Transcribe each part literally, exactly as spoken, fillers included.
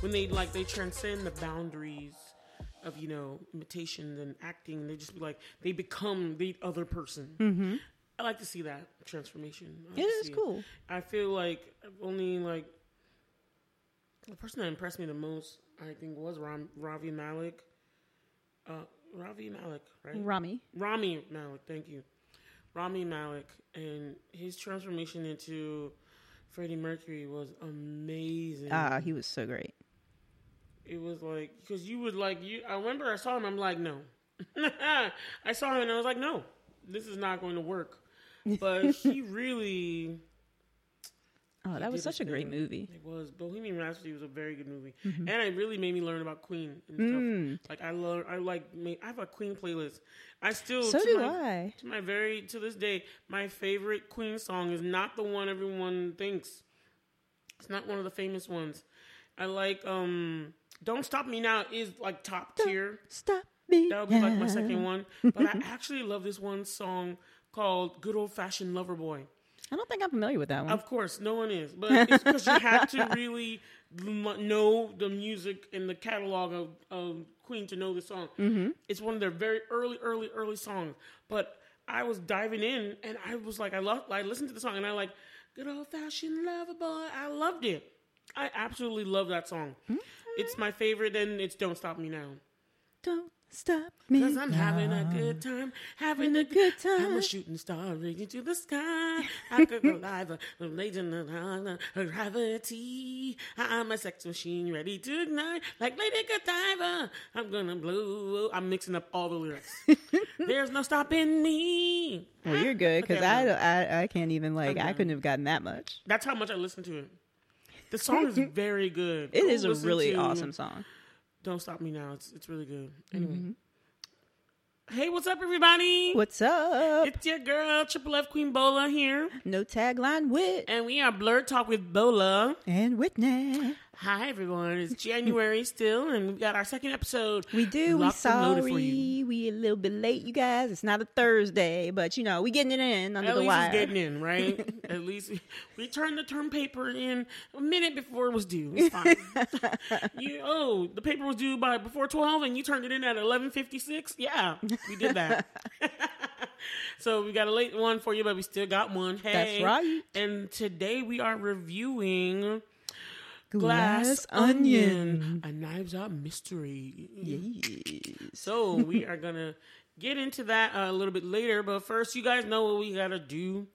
when they like they transcend the boundaries of, you know, imitation and acting. They just be like, they become the other person. Mm-hmm. I like to see that transformation. It is cool. I feel like only like the person that impressed me the most, I think, was Ram, Ravi Malek. Uh, Ravi Malek, right? Rami. Rami Malek, thank you. Rami Malek, and his transformation into Freddie Mercury was amazing. Ah, uh, he was so great. It was like, because you would like, you. I remember I saw him, I'm like, no. I saw him and I was like, no, this is not going to work. But he really... Oh, that was such a great movie. It was. Bohemian Rhapsody was a very good movie. Mm-hmm. And it really made me learn about Queen. And mm. stuff. Like, I love, I like, I have a Queen playlist. I still, so to do my, I. To my very, to this day, my favorite Queen song is not the one everyone thinks. It's not one of the famous ones. I like, um, Don't Stop Me Now is like top Don't tier. Stop Me That would be now. Like my second one. But I actually love this one song called Good Old Fashioned Lover Boy. I don't think I'm familiar with that one. Of course, no one is. But it's because you have to really know the music and the catalog of, of Queen to know the song. Mm-hmm. It's one of their very early, early, early songs. But I was diving in, and I was like, I love. I listened to the song, and I like, good old-fashioned lover boy. I loved it. I absolutely love that song. Mm-hmm. It's my favorite, and it's Don't Stop Me Now. Don't. Stop me. Because I'm now. having a good time. Having a good time. I'm a shooting star reaching to the sky. I could go live. I'm raging on gravity. I'm a sex machine ready to ignite. Like Lady Godiva. I'm going to blow. I'm mixing up all the lyrics. There's no stopping me. Well, you're good because okay, I, I I can't even like, okay. I couldn't have gotten that much. That's how much I listened to it. The song is very good. It go is a really awesome song. Don't Stop Me Now. It's it's really good. Anyway. Mm-hmm. Hey, what's up, everybody? What's up? It's your girl, Triple F Queen Bola here. No tagline with. And we are Blurred Talk with Bola. And Whitney. Hi, everyone. It's January still, and we've got our second episode. We do. Locked we sorry. We a little bit late, you guys. It's not a Thursday, but, you know, we getting it in under At the wire. At least it's getting in, right? At least we, we turned the term paper in a minute before it was due. It's fine. you, oh, the paper was due by before twelve, and you turned it in at eleven fifty-six? Yeah, we did that. So we got a late one for you, but we still got one. Hey. That's right. And today we are reviewing... Glass, Glass Onion. Onion, a Knives Out mystery. Yes. So we are going to get into that uh, a little bit later. But first, you guys know what we got to do.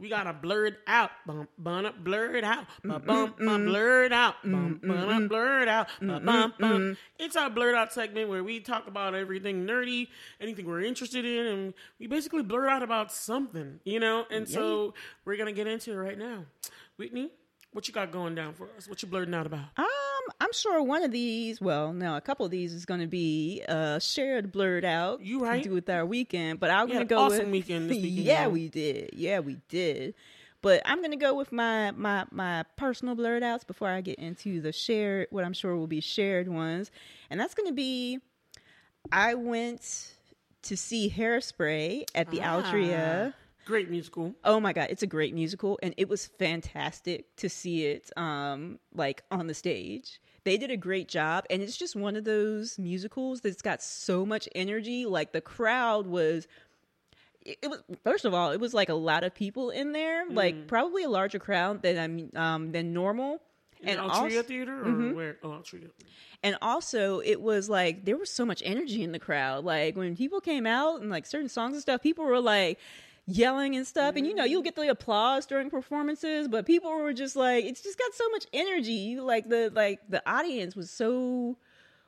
We got to blur it out. Bum, bum, blur it out. Bum, bum, bum, blur it out. Bum, bum, blur it out. Bum, bum, bum. It's our blurred out segment where we talk about everything nerdy, anything we're interested in. And we basically blur out about something, you know. And yeah. So we're going to get into it right now. Whitney? What you got going down for us? What you blurting out about? Um, I'm sure one of these, well, no, a couple of these is going to be uh, shared, blurred out. You right? To do with our weekend, but I'm going to go awesome with... awesome weekend this weekend. Yeah, we did. Yeah, we did. But I'm going to go with my, my, my personal blurred outs before I get into the shared, what I'm sure will be shared ones. And that's going to be, I went to see Hairspray at the ah. Altria. Great musical. Oh my God, it's a great musical, and it was fantastic to see it um like on the stage. They did a great job, and it's just one of those musicals that's got so much energy. Like the crowd was it, it was first of all, it was like a lot of people in there, mm. like probably a larger crowd than I'm um than normal. And Altria also, Theater or mm-hmm. where? Oh, Altria. And also, it was like there was so much energy in the crowd. Like when people came out and like certain songs and stuff, people were like yelling and stuff, and you know you'll get the applause during performances, but people were just like, it's just got so much energy. You like the like the audience was so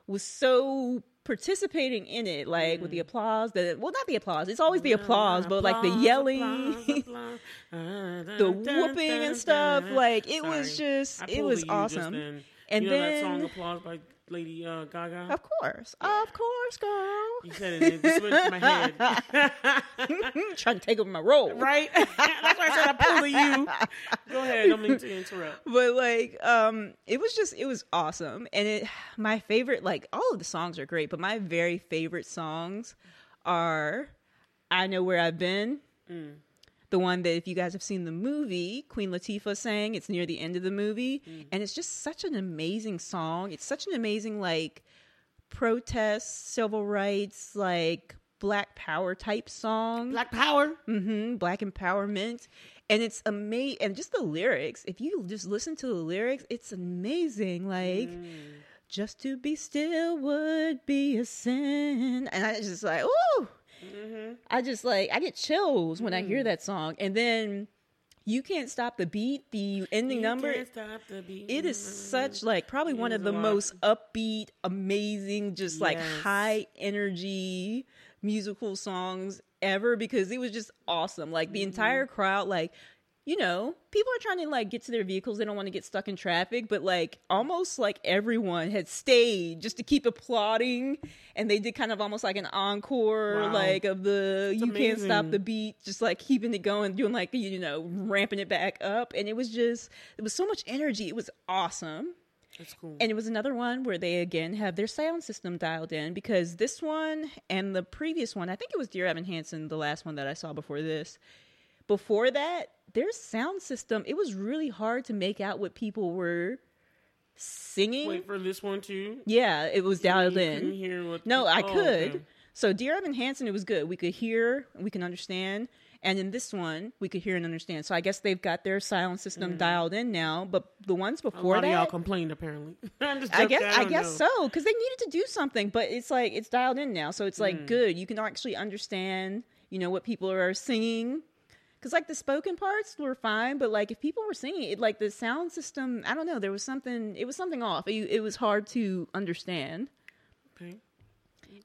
was so participating in it, like mm. with the applause. The well, not the applause. It's always the applause, but like the yelling, applause, applause. the whooping and stuff. Like it Sorry. was just, it was awesome. Just and you know then that song "Applause" by Lady uh, Gaga. Of course, yeah. of course, girl. You said it. It just went into my head. Trying to take over my role, right? That's why I said I pulled you. Go ahead. I'm going to interrupt. But like, um, it was just, it was awesome, and it. My favorite, like, all of the songs are great, but my very favorite songs are "I Know Where I've Been." Mm. the one that, if you guys have seen the movie, Queen Latifah sang. It's near the end of the movie. Mm. And it's just such an amazing song. It's such an amazing, like, protest, civil rights, like, Black Power type song. Black Power. Mm-hmm. Black empowerment. And it's amazing. And just the lyrics, if you just listen to the lyrics, it's amazing. Like, mm. just to be still would be a sin. And I just like, ooh. Mm-hmm. I just like, I get chills when mm. I hear that song. And then You Can't Stop the Beat, the ending you number. Can't stop the beat. It is such, like, probably one of the most upbeat, amazing, just yes. like high energy musical songs ever, because it was just awesome. Like, the mm-hmm. entire crowd, like, you know, people are trying to, like, get to their vehicles. They don't want to get stuck in traffic, but, like, almost like everyone had stayed just to keep applauding, and they did kind of almost like an encore, wow. like, of the That's You amazing. Can't Stop the Beat, just like keeping it going, doing like, you know, ramping it back up. And it was just, it was so much energy. It was awesome. That's cool. And it was another one where they again have their sound system dialed in, because this one and the previous one, I think it was Dear Evan Hansen, the last one that I saw before this. Before that, their sound system, it was really hard to make out what people were singing. Wait for this one too? Yeah, it was dialed you in. Hear what no, the- I oh, could. Okay. So Dear Evan Hansen, it was good. We could hear, we can understand. And in this one, we could hear and understand. So I guess they've got their sound system mm-hmm. dialed in now. But the ones before that, a lot of y'all complained apparently. I'm just joking, I guess I, I guess know. so, because they needed to do something. But it's like, it's dialed in now, so it's like mm. good. You can actually understand, you know, what people are singing. Because, like, the spoken parts were fine, but, like, if people were singing it, like, the sound system, I don't know, there was something. It was something off. It, it was hard to understand. Okay.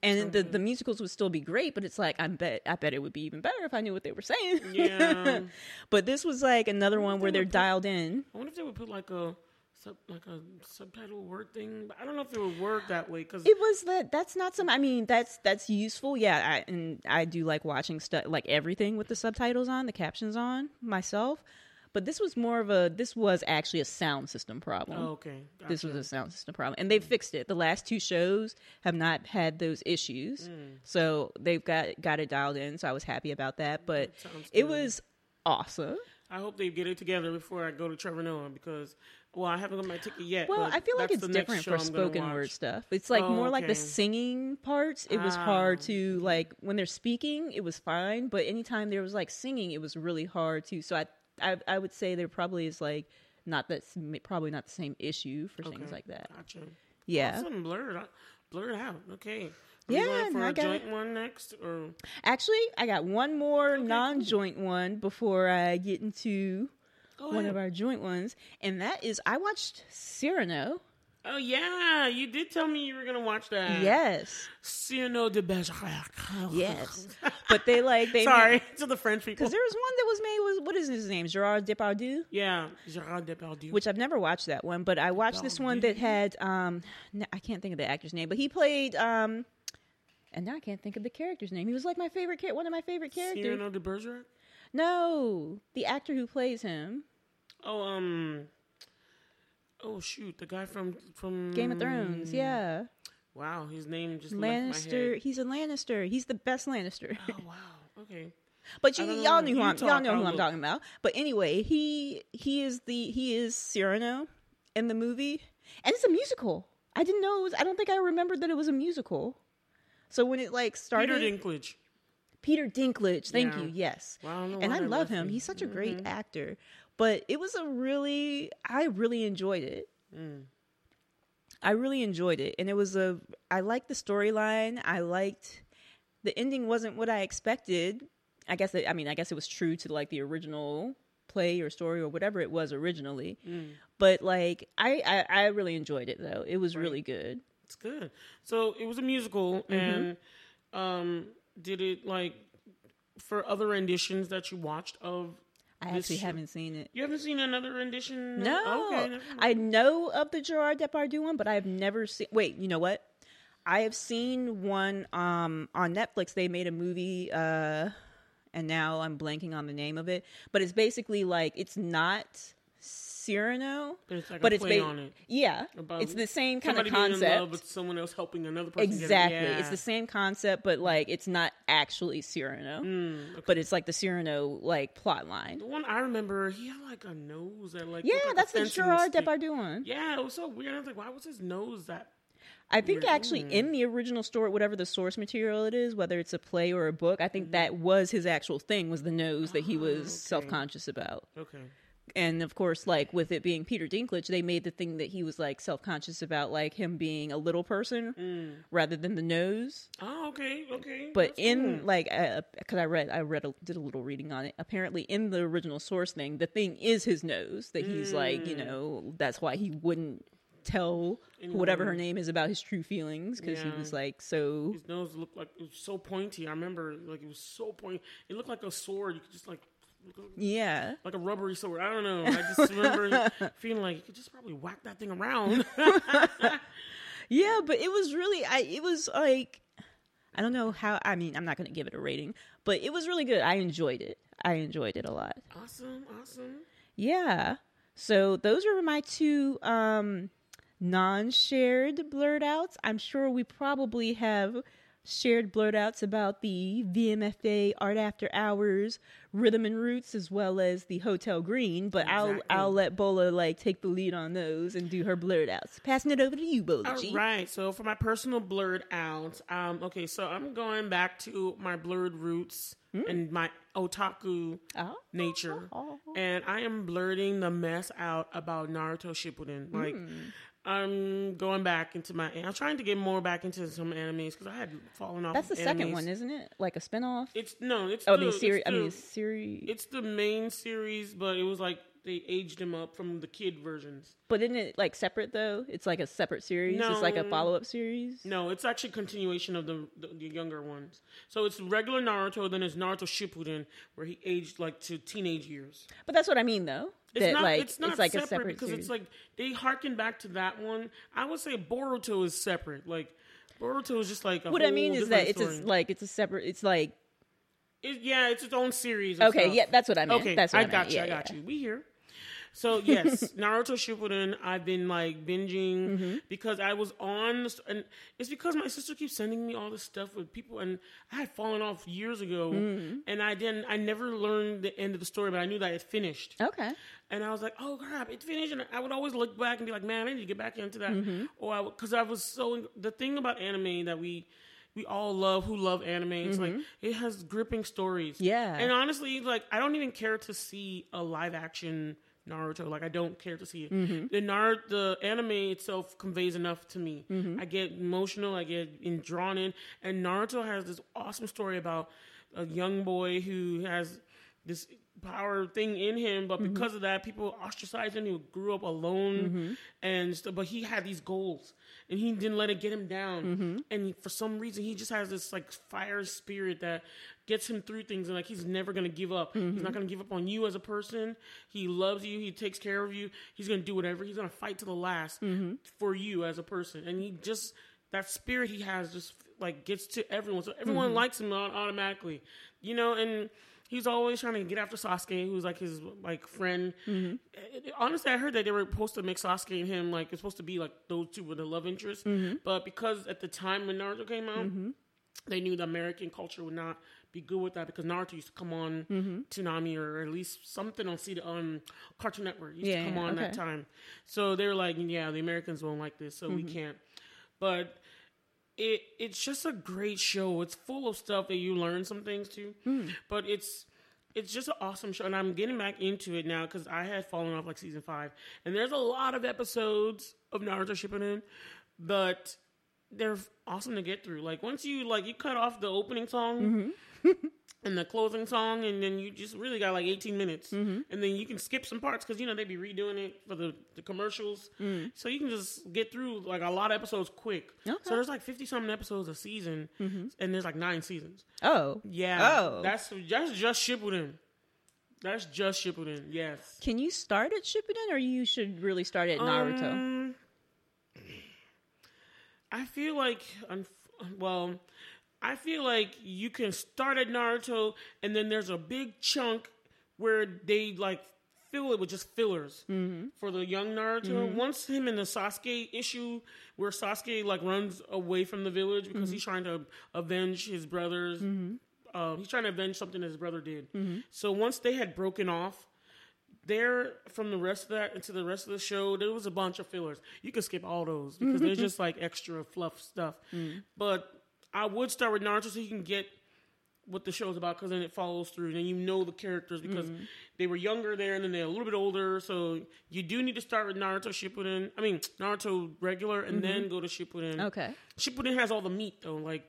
And the, the musicals would still be great, but it's like, I bet I bet it would be even better if I knew what they were saying. Yeah. But this was like another one where they they're put, dialed in. I wonder if they would put like a sub, like a subtitle word thing. But I don't know if it would work that way, because it was that that's not some. I mean, that's that's useful. Yeah, I, and I do like watching stuff like everything with the subtitles on, the captions on myself. But this was more of a, this was actually a sound system problem. Oh, okay. Gotcha. This was a sound system problem. And they've mm. fixed it. The last two shows have not had those issues. Mm. So they've got, got it dialed in. So I was happy about that. But that it was awesome. I hope they get it together before I go to Trevor Noah, because, well, I haven't got my ticket yet. Well, I feel like it's different for spoken word stuff. It's like oh, more okay. like the singing parts. It ah. was hard to, like, when they're speaking, it was fine. But anytime there was like singing, it was really hard to. So I I, I would say there probably is like not that's probably not the same issue for okay. things like that. Gotcha. Yeah, awesome. blurred, blurred out. Okay. Are yeah, we going for a joint it. one next, or actually, I got one more okay, non-joint cool. one before I get into Go one ahead. of our joint ones, and that is I watched Cyrano. Oh, yeah. You did tell me you were going to watch that. Yes. Cyrano de Bergerac. Yes. But they like... they Sorry made, to the French people. Because there was one that was made with... What is his name? Gerard Depardieu? Yeah. Gerard Depardieu. Which I've never watched that one, but I watched Depardieu. This one that had... Um, I can't think of the actor's name, but he played... Um, and now I can't think of the character's name. He was like my favorite character. One of my favorite characters. Cyrano de Bergerac? No. The actor who plays him. Oh, um... Oh, shoot. The guy from, from... Game of Thrones, yeah. Wow, his name just Lannister, left my head. He's a Lannister. He's the best Lannister. Oh, wow. Okay. But you, y'all know who, I'm, y'all know who I'm talking about. But anyway, he he is the he is Cyrano in the movie. And it's a musical. I didn't know it was... I don't think I remembered that it was a musical. So when it, like, started... Peter Dinklage. Peter Dinklage. Thank yeah. you, yes. Well, I don't know and I love him. You. He's such a great mm-hmm. actor. But it was a really, I really enjoyed it. Mm. I really enjoyed it. And it was a, I liked the storyline. I liked, the ending wasn't what I expected. I guess, it, I mean, I guess it was true to like the original play or story or whatever it was originally. Mm. But like, I, I, I really enjoyed it though. It was right. really good. It's good. So it was a musical mm-hmm. and um, did it like, for other renditions that you watched of, I this actually show. haven't seen it. You haven't seen another rendition? No. Oh, okay. I know of the Gerard Depardieu one, but I have never seen... Wait, you know what? I have seen one um, on Netflix. They made a movie, uh, and now I'm blanking on the name of it. But it's basically like, it's not... Cyrano, but it's like but a it's play ba- on it. Yeah, it's the same kind of concept. Being in love with someone else helping another person. Exactly, get it. Yeah. It's the same concept, but like it's not actually Cyrano, mm, okay. but it's like the Cyrano like plot line. The one I remember, he had like a nose that like yeah, like that's the Gerard Depardieu one. Yeah, it was so weird. I was like, why was his nose that? I think weird? Actually in the original story, whatever the source material it is, whether it's a play or a book, I think mm-hmm. that was his actual thing, was the nose that he was okay. self-conscious about. Okay. And of course, like with it being Peter Dinklage, they made the thing that he was like self-conscious about, like him being a little person mm. rather than the nose. Oh, okay, okay. But that's in cool. like, because uh, I read, I read, a, did a little reading on it. Apparently, in the original source thing, the thing is his nose that he's mm. like, you know, that's why he wouldn't tell anyway. Whatever her name is about his true feelings, because yeah. he was like so. His nose looked like it was so pointy. I remember, like it was so pointy. It looked like a sword. You could just like. Yeah, like a rubbery sword. I don't know. I just remember feeling like you could just probably whack that thing around. Yeah, but it was really, I. It was like, I don't know how. I mean, I'm not going to give it a rating, but it was really good. I enjoyed it. I enjoyed it a lot. Awesome, awesome. Yeah. So those were my two um, non-shared blurred outs. I'm sure we probably have. Shared blurt outs about the V M F A Art After Hours, Rhythm and Roots, as well as the Hotel Green, but exactly. I'll I'll let Bola like take the lead on those and do her blurt outs. Passing it over to you, Bola. All G. right. So for my personal blurt out, um, okay, so I'm going back to my blurred roots mm. and my otaku oh. nature, oh. and I am blurting the mess out about Naruto Shippuden, like. Mm. I'm going back into my... I'm trying to get more back into some animes because I had fallen off. That's the animes. Second one, isn't it? Like a spinoff? It's... No, it's... Oh, the, the series... I mean, series... It's the main series, but it was like they aged him up from the kid versions. But isn't it like separate, though? It's like a separate series? No, it's like a follow-up series? No, it's actually a continuation of the, the, the younger ones. So it's regular Naruto, then it's Naruto Shippuden, where he aged like to teenage years. But that's what I mean, though. It's that, not, like, it's not it's like separate, a separate because series. It's like they harken back to that one. I would say Boruto is separate. Like Boruto is just like a what whole I mean is that it's a, like it's a separate. It's like it, yeah, it's its own series. Okay, stuff. Yeah, that's what I meant. Okay, that's what I, I got meant. You. Yeah, I got yeah. you. We here. So yes, Naruto Shippuden. I've been like binging mm-hmm. because I was on, and it's because my sister keeps sending me all this stuff with people, and I had fallen off years ago, mm-hmm. and I didn't. I never learned the end of the story, but I knew that it finished. Okay. And I was like, oh crap, it finished, and I would always look back and be like, man, I need to get back into that, mm-hmm. or because I, I was so the thing about anime that we. We all love who love anime. It's mm-hmm. like it has gripping stories. Yeah. And honestly, like I don't even care to see a live action Naruto. Like I don't care to see it. Mm-hmm. The Naruto, the anime itself conveys enough to me. Mm-hmm. I get emotional. I get in, drawn in. And Naruto has this awesome story about a young boy who has this power thing in him, but mm-hmm. because of that, people ostracized him. He grew up alone, mm-hmm. and st- but he had these goals. And he didn't let it get him down. Mm-hmm. And for some reason, he just has this like fire spirit that gets him through things. And like, he's never going to give up. Mm-hmm. He's not going to give up on you as a person. He loves you. He takes care of you. He's going to do whatever. He's going to fight to the last mm-hmm. for you as a person. And he just, that spirit he has just like gets to everyone. So everyone mm-hmm. likes him automatically, you know, and he's always trying to get after Sasuke, who's like his like friend. Mm-hmm. Honestly, I heard that they were supposed to make Sasuke and him like it's supposed to be like those two were the love interests. Mm-hmm. But because at the time when Naruto came out, mm-hmm. they knew the American culture would not be good with that because Naruto used to come on mm-hmm. Toonami or at least something on C D on Cartoon Network used yeah, to come on okay. that time. So they were like, yeah, the Americans won't like this, so mm-hmm. we can't. But It it's just a great show. It's full of stuff that you learn some things to, mm. but it's it's just an awesome show. And I'm getting back into it now because I had fallen off like season five, and there's a lot of episodes of Naruto Shippuden, but they're awesome to get through. Like once you like you cut off the opening song mm-hmm. and the closing song, and then you just really got like eighteen minutes, mm-hmm. and then you can skip some parts because you know they be redoing it for the, the commercials, mm. so you can just get through like a lot of episodes quick. Okay. So there's like fifty something episodes a season, mm-hmm. and there's like nine seasons. Oh, yeah, oh, that's that's just Shippuden. That's just Shippuden. Yes. Can you start at Shippuden, or you should really start at Naruto? Um, I feel like, I'm, well, I feel like you can start at Naruto and then there's a big chunk where they like fill it with just fillers mm-hmm. for the young Naruto. Mm-hmm. Once him in the Sasuke issue, where Sasuke like runs away from the village because mm-hmm. he's trying to avenge his brother's. Mm-hmm. Uh, he's trying to avenge something that his brother did. Mm-hmm. So once they had broken off, there from the rest of that into the rest of the show, there was a bunch of fillers. You could skip all those because they're just like extra fluff stuff. Mm-hmm. But I would start with Naruto so you can get what the show's about, because then it follows through. Then you know the characters because mm-hmm. they were younger there and then they're a little bit older. So you do need to start with Naruto Shippuden. I mean, Naruto regular and mm-hmm. then go to Shippuden. Okay. Shippuden has all the meat though, like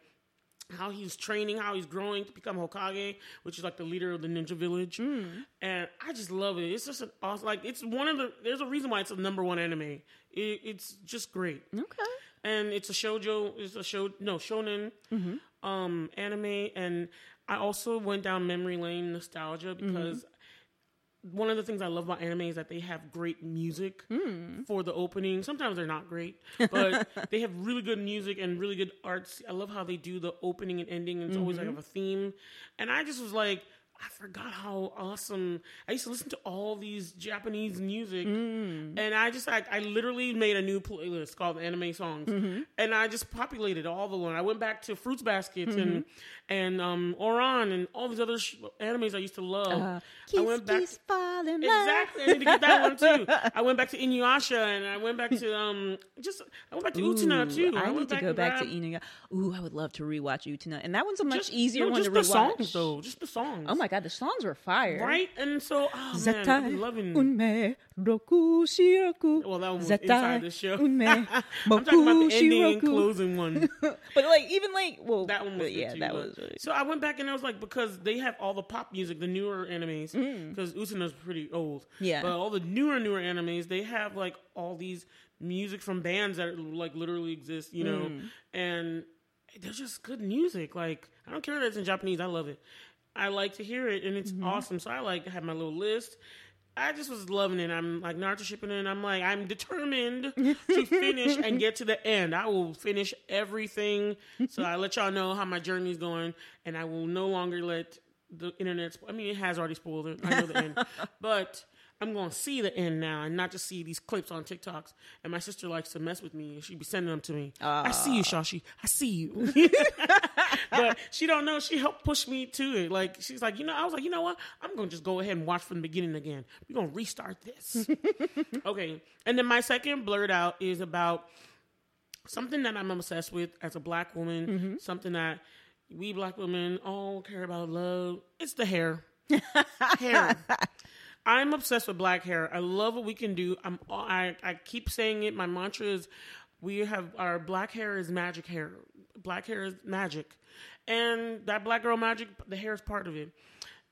how he's training, how he's growing to become Hokage, which is like the leader of the ninja village. Mm. And I just love it. It's just an awesome, like it's one of the, there's a reason why it's a number one anime. It, it's just great. Okay. And it's a shoujo, it's a show, no, shonen mm-hmm. um, anime. And I also went down memory lane nostalgia because mm-hmm. one of the things I love about anime is that they have great music mm. for the opening. Sometimes they're not great, but they have really good music and really good arts. I love how they do the opening and ending. It's mm-hmm. always like of a theme. And I just was like, I forgot how awesome. I used to listen to all these Japanese music. Mm. And I just, I, I literally made a new playlist called Anime Songs. Mm-hmm. And I just populated all the one. I went back to Fruits Baskets mm-hmm. and and um, Oran and all these other sh- animes I used to love. Uh, kiss, I went back, kiss, fall in love. Exactly. I need to get that one too. I went back to Inuyasha and I went back to, um, just, I went back to Ooh, Utena too. I, I need to go back to Inuyasha. Ooh, I would love to rewatch Utena. And that one's a much just, easier no, one to rewatch. Just the songs though. Just the songs. Oh my God, the songs were fire. Right? And so, oh man, I'm loving... Well, that one was inside the show. I'm talking about the ending and closing one. But like, even like... Well, that one was yeah, that was really... So I went back and I was like, because they have all the pop music, the newer animes, because mm. Utena's pretty old. Yeah. But all the newer, newer animes, they have like all these music from bands that like literally exist, you know? Mm. And they're just good music. Like, I don't care that it's in Japanese. I love it. I like to hear it, and it's mm-hmm. awesome. So I like have my little list. I just was loving it. I'm like Naruto Shippuden. I'm like I'm determined to finish and get to the end. I will finish everything. So I let y'all know how my journey is going, and I will no longer let the internet. Spo- I mean, it has already spoiled it. I know the end, but I'm going to see the end now and not just see these clips on TikToks. And my sister likes to mess with me, and she be sending them to me. Uh. I see you, Shashi. I see you. But she don't know. She helped push me to it. Like, she's like, you know, I was like, you know what? I'm going to just go ahead and watch from the beginning again. We're going to restart this. Okay. And then my second blurt out is about something that I'm obsessed with as a black woman, mm-hmm. something that we black women all care about, love. It's the hair. Hair. I'm obsessed with black hair. I love what we can do. I'm, I, I keep saying it. My mantra is, we have our black hair is magic hair. Black hair is magic. And that black girl magic, the hair is part of it.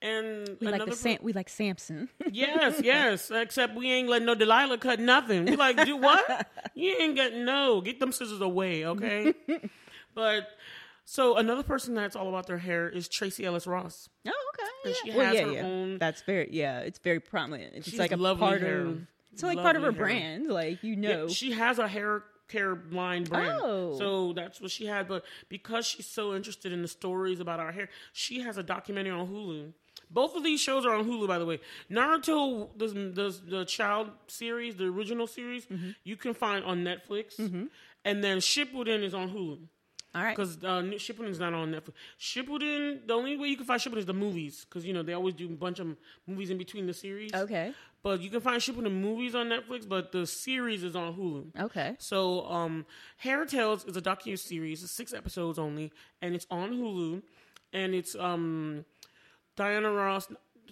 And we like, the Sam- pro- we like Samson. Yes, yes. Except we ain't letting no Delilah cut nothing. We like, do what? You ain't got no. Get them scissors away, okay? But... So another person that's all about their hair is Tracee Ellis Ross. Oh, okay. And yeah. she has well, yeah, her yeah. own. That's very yeah. It's very prominent. It's like a part hair. of. It's like lovely part of her hair. brand. Like you know, yeah, she has a hair care line brand. Oh. So that's what she had. But because she's so interested in the stories about our hair, she has a documentary on Hulu. Both of these shows are on Hulu, by the way. Naruto, the the, the child series, the original series, mm-hmm. you can find on Netflix, mm-hmm. and then Shippuden is on Hulu. All right. Because uh, Shippuden's not on Netflix. Shippuden, the only way you can find Shippuden is the movies. Because, you know, they always do a bunch of movies in between the series. Okay. But you can find Shippuden movies on Netflix, but the series is on Hulu. Okay. So, um, Hair Tales is a docu-series. It's six episodes only. And it's on Hulu. And it's um, Diana Ross...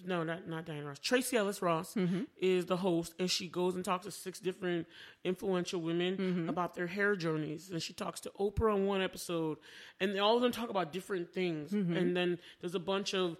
No, not, not Diana Ross. Tracee Ellis Ross mm-hmm. is the host, and she goes and talks to six different influential women mm-hmm. about their hair journeys. And she talks to Oprah on one episode, and they all of them talk about different things. Mm-hmm. And then there's a bunch of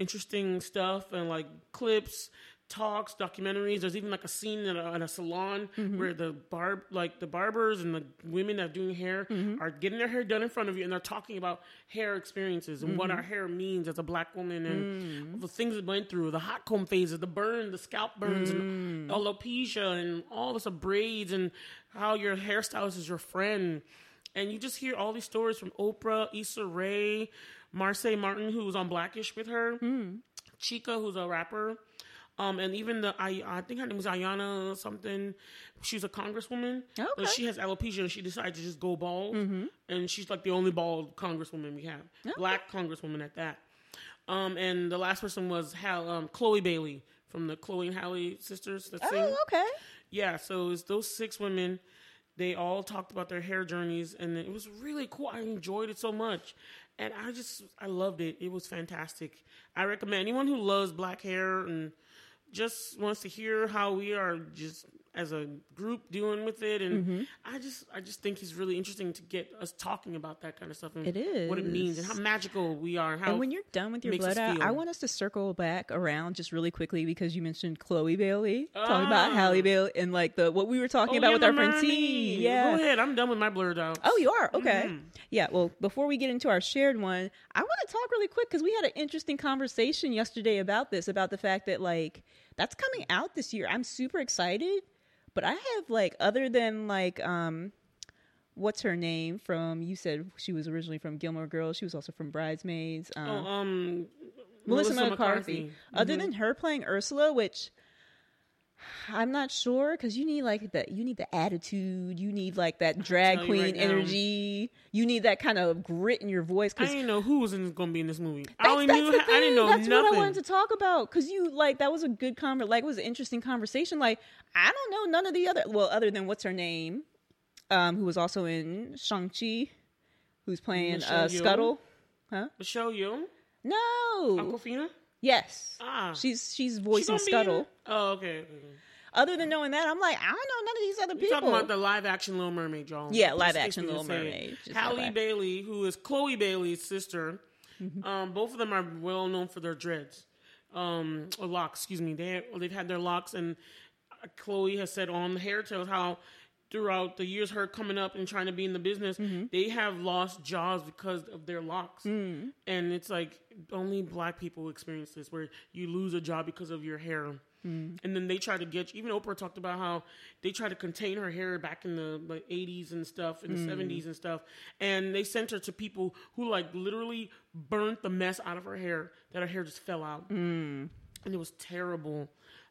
interesting stuff and like clips, talks, documentaries. There's even like a scene in a, in a salon mm-hmm. where the barb, like the barbers and the women that are doing hair mm-hmm. are getting their hair done in front of you, and they're talking about hair experiences and mm-hmm. what our hair means as a black woman and mm. the things that went through the hot comb phases, the burn, the scalp burns, mm. and alopecia, and all this of braids, and how your hairstylist is your friend. And you just hear all these stories from Oprah, Issa Rae, Marseille Martin, who was on Blackish with her, mm. Chica, who's a rapper. Um, and even the, I, I think her name was Ayanna something. She's a congresswoman. Okay. But she has alopecia and she decided to just go bald. Mm-hmm. And she's like the only bald congresswoman we have. Okay. Black congresswoman at that. Um, and the last person was Hal, um, Chloe Bailey from the Chloe and Halle sisters. That oh, sing. Okay. Yeah, so it's those six women. They all talked about their hair journeys, and it was really cool. I enjoyed it so much, and I just I loved it. It was fantastic. I recommend anyone who loves black hair and just wants to hear how we are just as a group dealing with it. And mm-hmm. I just I just think it's really interesting to get us talking about that kind of stuff. And it is what it means and how magical we are. And, how and when you're done with your blood out, I want us to circle back around just really quickly because you mentioned Chloe Bailey uh, talking about Halle Bailey and like the what we were talking oh, about yeah, with our friend T. Yeah, go ahead. I'm done with my blurred out. Oh, you are okay. Mm-hmm. Yeah. Well, before we get into our shared one, I want to talk really quick because we had an interesting conversation yesterday about this, about the fact that like. That's coming out this year. I'm super excited, but I have like other than like um, what's her name from? You said she was originally from Gilmore Girls. She was also from Bridesmaids. Um, oh, um, Melissa, Melissa McCarthy. McCarthy. Other mm-hmm. than her playing Ursula, which I'm not sure because you need like that. You need the attitude. You need like that drag queen right energy. Now. You need that kind of grit in your voice. I didn't know who was going to be in this movie. I only knew. How, I didn't know that's nothing. That's what I wanted to talk about because you like that was a good conver. Like it was an interesting conversation. Like I don't know none of the other. Well, other than what's her name, um, who was also in Shang-Chi, who's playing Michelle uh, Yeoh. Scuttle, huh? Michelle Yeoh. No, Awkwafina. Yes, ah. she's she's voicing she's Scuttle. Oh, okay. Mm-hmm. Other than knowing that, I'm like, I don't know none of these other You're people. Talking about the live action Little Mermaid, y'all. Yeah, live Just action Little Mermaid. Halle Bailey, who is Chloe Bailey's sister, mm-hmm. um, both of them are well known for their dreads, um, or locks. Excuse me, they they've had their locks, and Chloe has said on the Hair Tales how throughout the years, her coming up and trying to be in the business, mm-hmm. they have lost jobs because of their locks, mm. and it's like only Black people experience this, where you lose a job because of your hair. Mm. And then they try to get, even Oprah talked about how they try to contain her hair back in the like, eighties and stuff, in mm. the seventies and stuff. And they sent her to people who like literally burnt the mess out of her hair, that her hair just fell out. Mm. And it was terrible.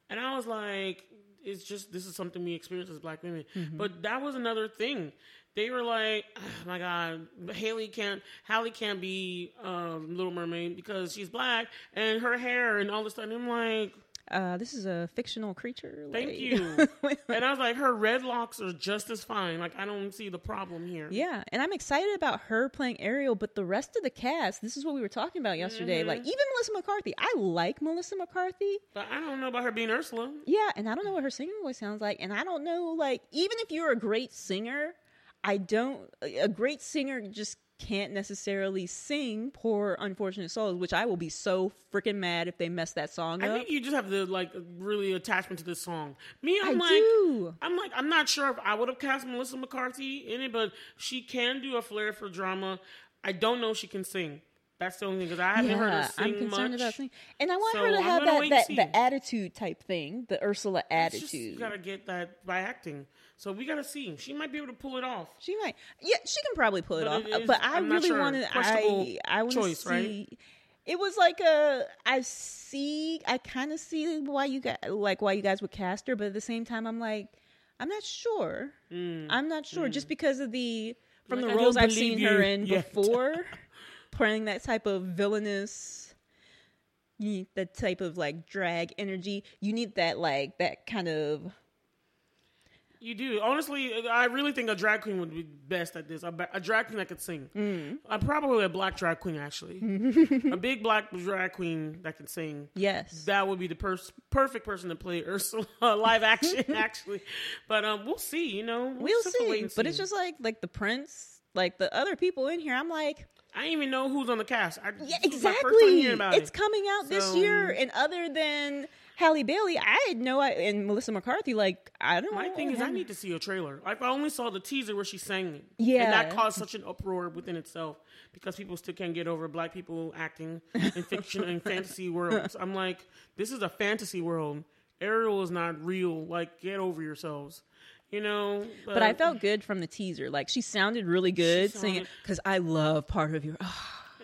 And I was like, it's just, this is something we experience as Black women. Mm-hmm. But that was another thing. They were like, oh my God, Haley can't, Halle can't be um, Little Mermaid because she's Black and her hair and all this stuff. And I'm like... Uh, this is a fictional creature. Like. Thank you. And I was like, her red locks are just as fine. Like, I don't see the problem here. Yeah. And I'm excited about her playing Ariel, but the rest of the cast, this is what we were talking about yesterday. Mm-hmm. Like, even Melissa McCarthy. I like Melissa McCarthy. But I don't know about her being Ursula. Yeah. And I don't know what her singing voice sounds like. And I don't know, like, even if you're a great singer, I don't, a great singer just can't necessarily sing Poor Unfortunate Souls, which I will be so freaking mad if they mess that song up. I think you just have the like really attachment to this song. Me, I'm I like, do. I'm like, I'm not sure if I would have cast Melissa McCarthy in it, but she can do a flair for drama. I don't know if she can sing. That's the only thing because I haven't yeah, heard her sing much. I'm concerned much. About singing, and I want so her to have that, that the attitude type thing, the Ursula attitude. Just, you gotta get that by acting. So we gotta see. She might be able to pull it off. She might. Yeah, she can probably pull it but off. It is, but I I'm really sure. wanted. I I want to see. Right? It was like a. I see. I kind of see why you guys like why you guys would cast her, but at the same time, I'm like, I'm not sure. Mm. I'm not sure mm. just because of the from like, the roles I've seen her in yet. Before. Playing that type of villainous, you need that type of like drag energy. You need that like that kind of. You do. Honestly, I really think a drag queen would be best at this. A, a drag queen that could sing. Mm. Uh, probably a Black drag queen, actually. A big Black drag queen that can sing. Yes. That would be the per- perfect person to play Ursula live action, actually. But um, we'll see, you know. We'll, we'll see. Wait and see. But it's just like like the Prince, like the other people in here. I'm like... I didn't even know who's on the cast. I, yeah, exactly. About it's it. Coming out so. This year, and other than Halle Bailey, I had no idea. And Melissa McCarthy, like I don't. My know. My thing is, I need to see a trailer. Like, I only saw the teaser where she sang it. Yeah, and that caused such an uproar within itself because people still can't get over Black people acting in fiction and fantasy worlds. I'm like, this is a fantasy world. Ariel is not real. Like, get over yourselves. You know, but, but I felt good from the teaser. Like she sounded really good sounded, singing because I love part of your. Oh.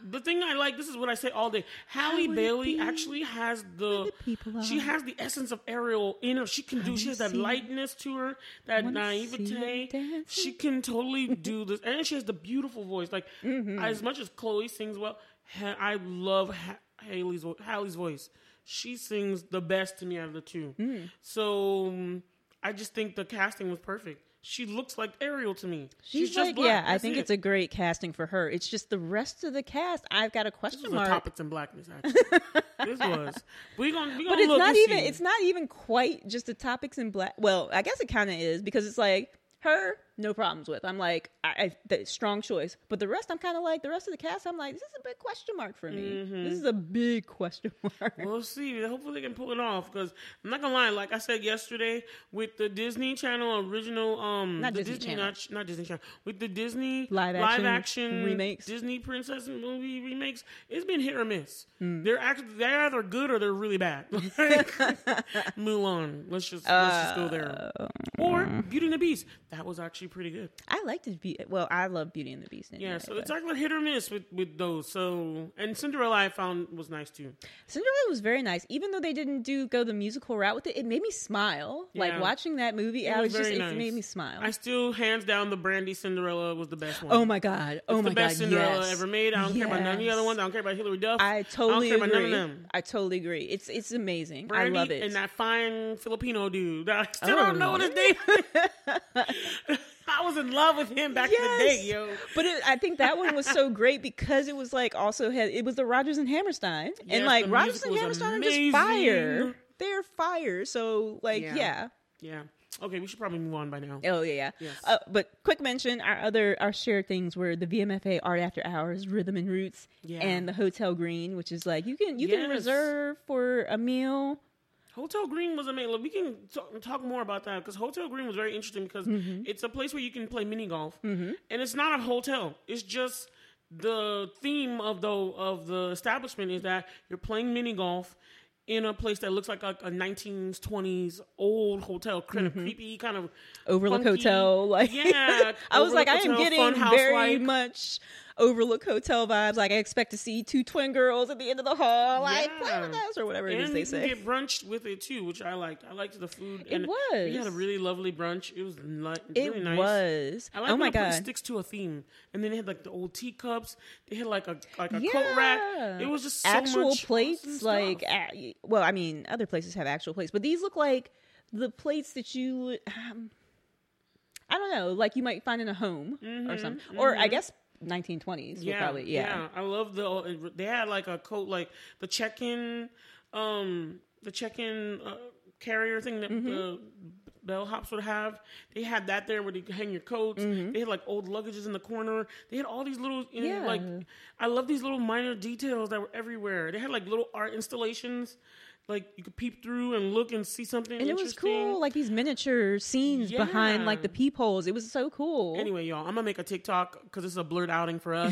the thing I like, this is what I say all day. Halle Bailey actually has the, the she has the essence of Ariel in her. She can do, she has that lightness to her, that naivete. She can totally do this. And she has the beautiful voice. Like, mm-hmm. as much as Chloe sings well, I love ha- Haley's, Halle's voice. She sings the best to me out of the two. Mm. So um, I just think the casting was perfect. She looks like Ariel to me. She's, She's like, just black. Yeah, That's I think it. It's a great casting for her. It's just the rest of the cast, I've got a question this was mark. A topics in blackness, actually. This was. We're gonna, we're but it's look not even. Season. It's not even quite just the topics in black. Well, I guess it kind of is because it's like her, no problems with. I'm like, I, I the strong choice. But the rest, I'm kind of like the rest of the cast. I'm like, this is a big question mark for me. Mm-hmm. This is a big question mark. We'll see. Hopefully, they can pull it off. Because I'm not gonna lie. Like I said yesterday, with the Disney Channel original, um, not the Disney, Disney Channel, not, not Disney Channel, with the Disney live action, live action remakes, Disney princess movie remakes, it's been hit or miss. Mm. They're actually they're either good or they're really bad. Mulan. Let's just uh, let's just go there. Or Beauty and the Beast. That was actually pretty good. I like to be well. I love Beauty and the Beast. Anyway, yeah, so but. It's like hit or miss with, with those. So and Cinderella, I found was nice too. Cinderella was very nice, even though they didn't do go the musical route with it. It made me smile. Yeah. Like watching that movie, it I was, was just nice. It made me smile. I still hands down the Brandy Cinderella was the best one. Oh my god! Oh it's my god! The best god, Cinderella yes. ever made. I don't yes. care about none of the other ones. I don't care about Hilary Duff. I totally I don't care agree. About none of them. I totally agree. It's it's amazing. Brandy I love it. And that fine Filipino dude. I still oh. don't know what his name is. I was in love with him back yes. in the day, yo. But it, I think that one was so great because it was like also had it was the Rodgers and Hammerstein, yes, and like Rodgers and Hammerstein amazing. Are just fire. They're fire. So like, yeah. yeah, yeah. Okay, we should probably move on by now. Oh yeah, yeah. Yes. Uh, but quick mention: our other our shared things were the V M F A Art After Hours, Rhythm and Roots, yeah. and the Hotel Green, which is like you can you yes. can reserve for a meal. Hotel Green was amazing. Look, we can talk, talk more about that because Hotel Green was very interesting because mm-hmm. it's a place where you can play mini golf, mm-hmm. and it's not a hotel. It's just the theme of the of the establishment is that you're playing mini golf in a place that looks like a, a nineteen twenties old hotel, kind of mm-hmm. creepy, kind of Overlook funky. Hotel. Like, yeah, I was like, hotel, I am getting very much. Overlook Hotel vibes. Like I expect to see two twin girls at the end of the hall, like yeah. play with us or whatever it and is they say. And you get brunch with it too, which I liked. I liked the food. And it was. We had a really lovely brunch. It was li- it really nice. It was. I like oh my god. It sticks to a theme. And then they had like the old teacups. They had like a like a yeah. coat rack. It was just so actual much plates. Awesome like uh, well, I mean, other places have actual plates, but these look like the plates that you um, I don't know, like you might find in a home mm-hmm, or something, mm-hmm. or I guess. nineteen twenties yeah, probably, yeah yeah I love the they had like a coat like the check-in um the check-in uh, carrier thing that mm-hmm. the bellhops would have. They had that there where they hang your coats. Mm-hmm. They had like old luggages in the corner. They had all these little you know, yeah. like I love these little minor details that were everywhere. They had like little art installations. Like, you could peep through and look and see something and interesting. And it was cool. Like, these miniature scenes yeah. behind, like, the peepholes. It was so cool. Anyway, y'all, I'm going to make a TikTok because this is a blurred outing for us.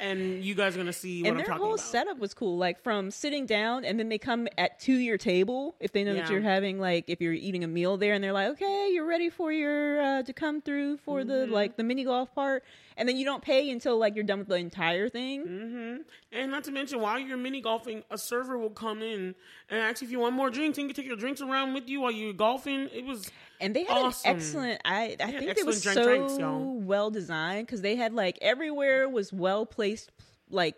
And you guys are going to see what I'm talking about. And their whole setup was cool. Like, from sitting down, and then they come at to your table. If they know yeah. that you're having, like, if you're eating a meal there. And they're like, okay, you're ready for your, uh, to come through for mm-hmm. the, like, the mini golf part. And then you don't pay until, like, you're done with the entire thing. Mm-hmm. And not to mention, while you're mini golfing, a server will come in. And actually, if you want more drinks, then you can take your drinks around with you while you're golfing. It was and they had awesome. An excellent. I I they think it was so drinks, well designed because they had like everywhere was well placed like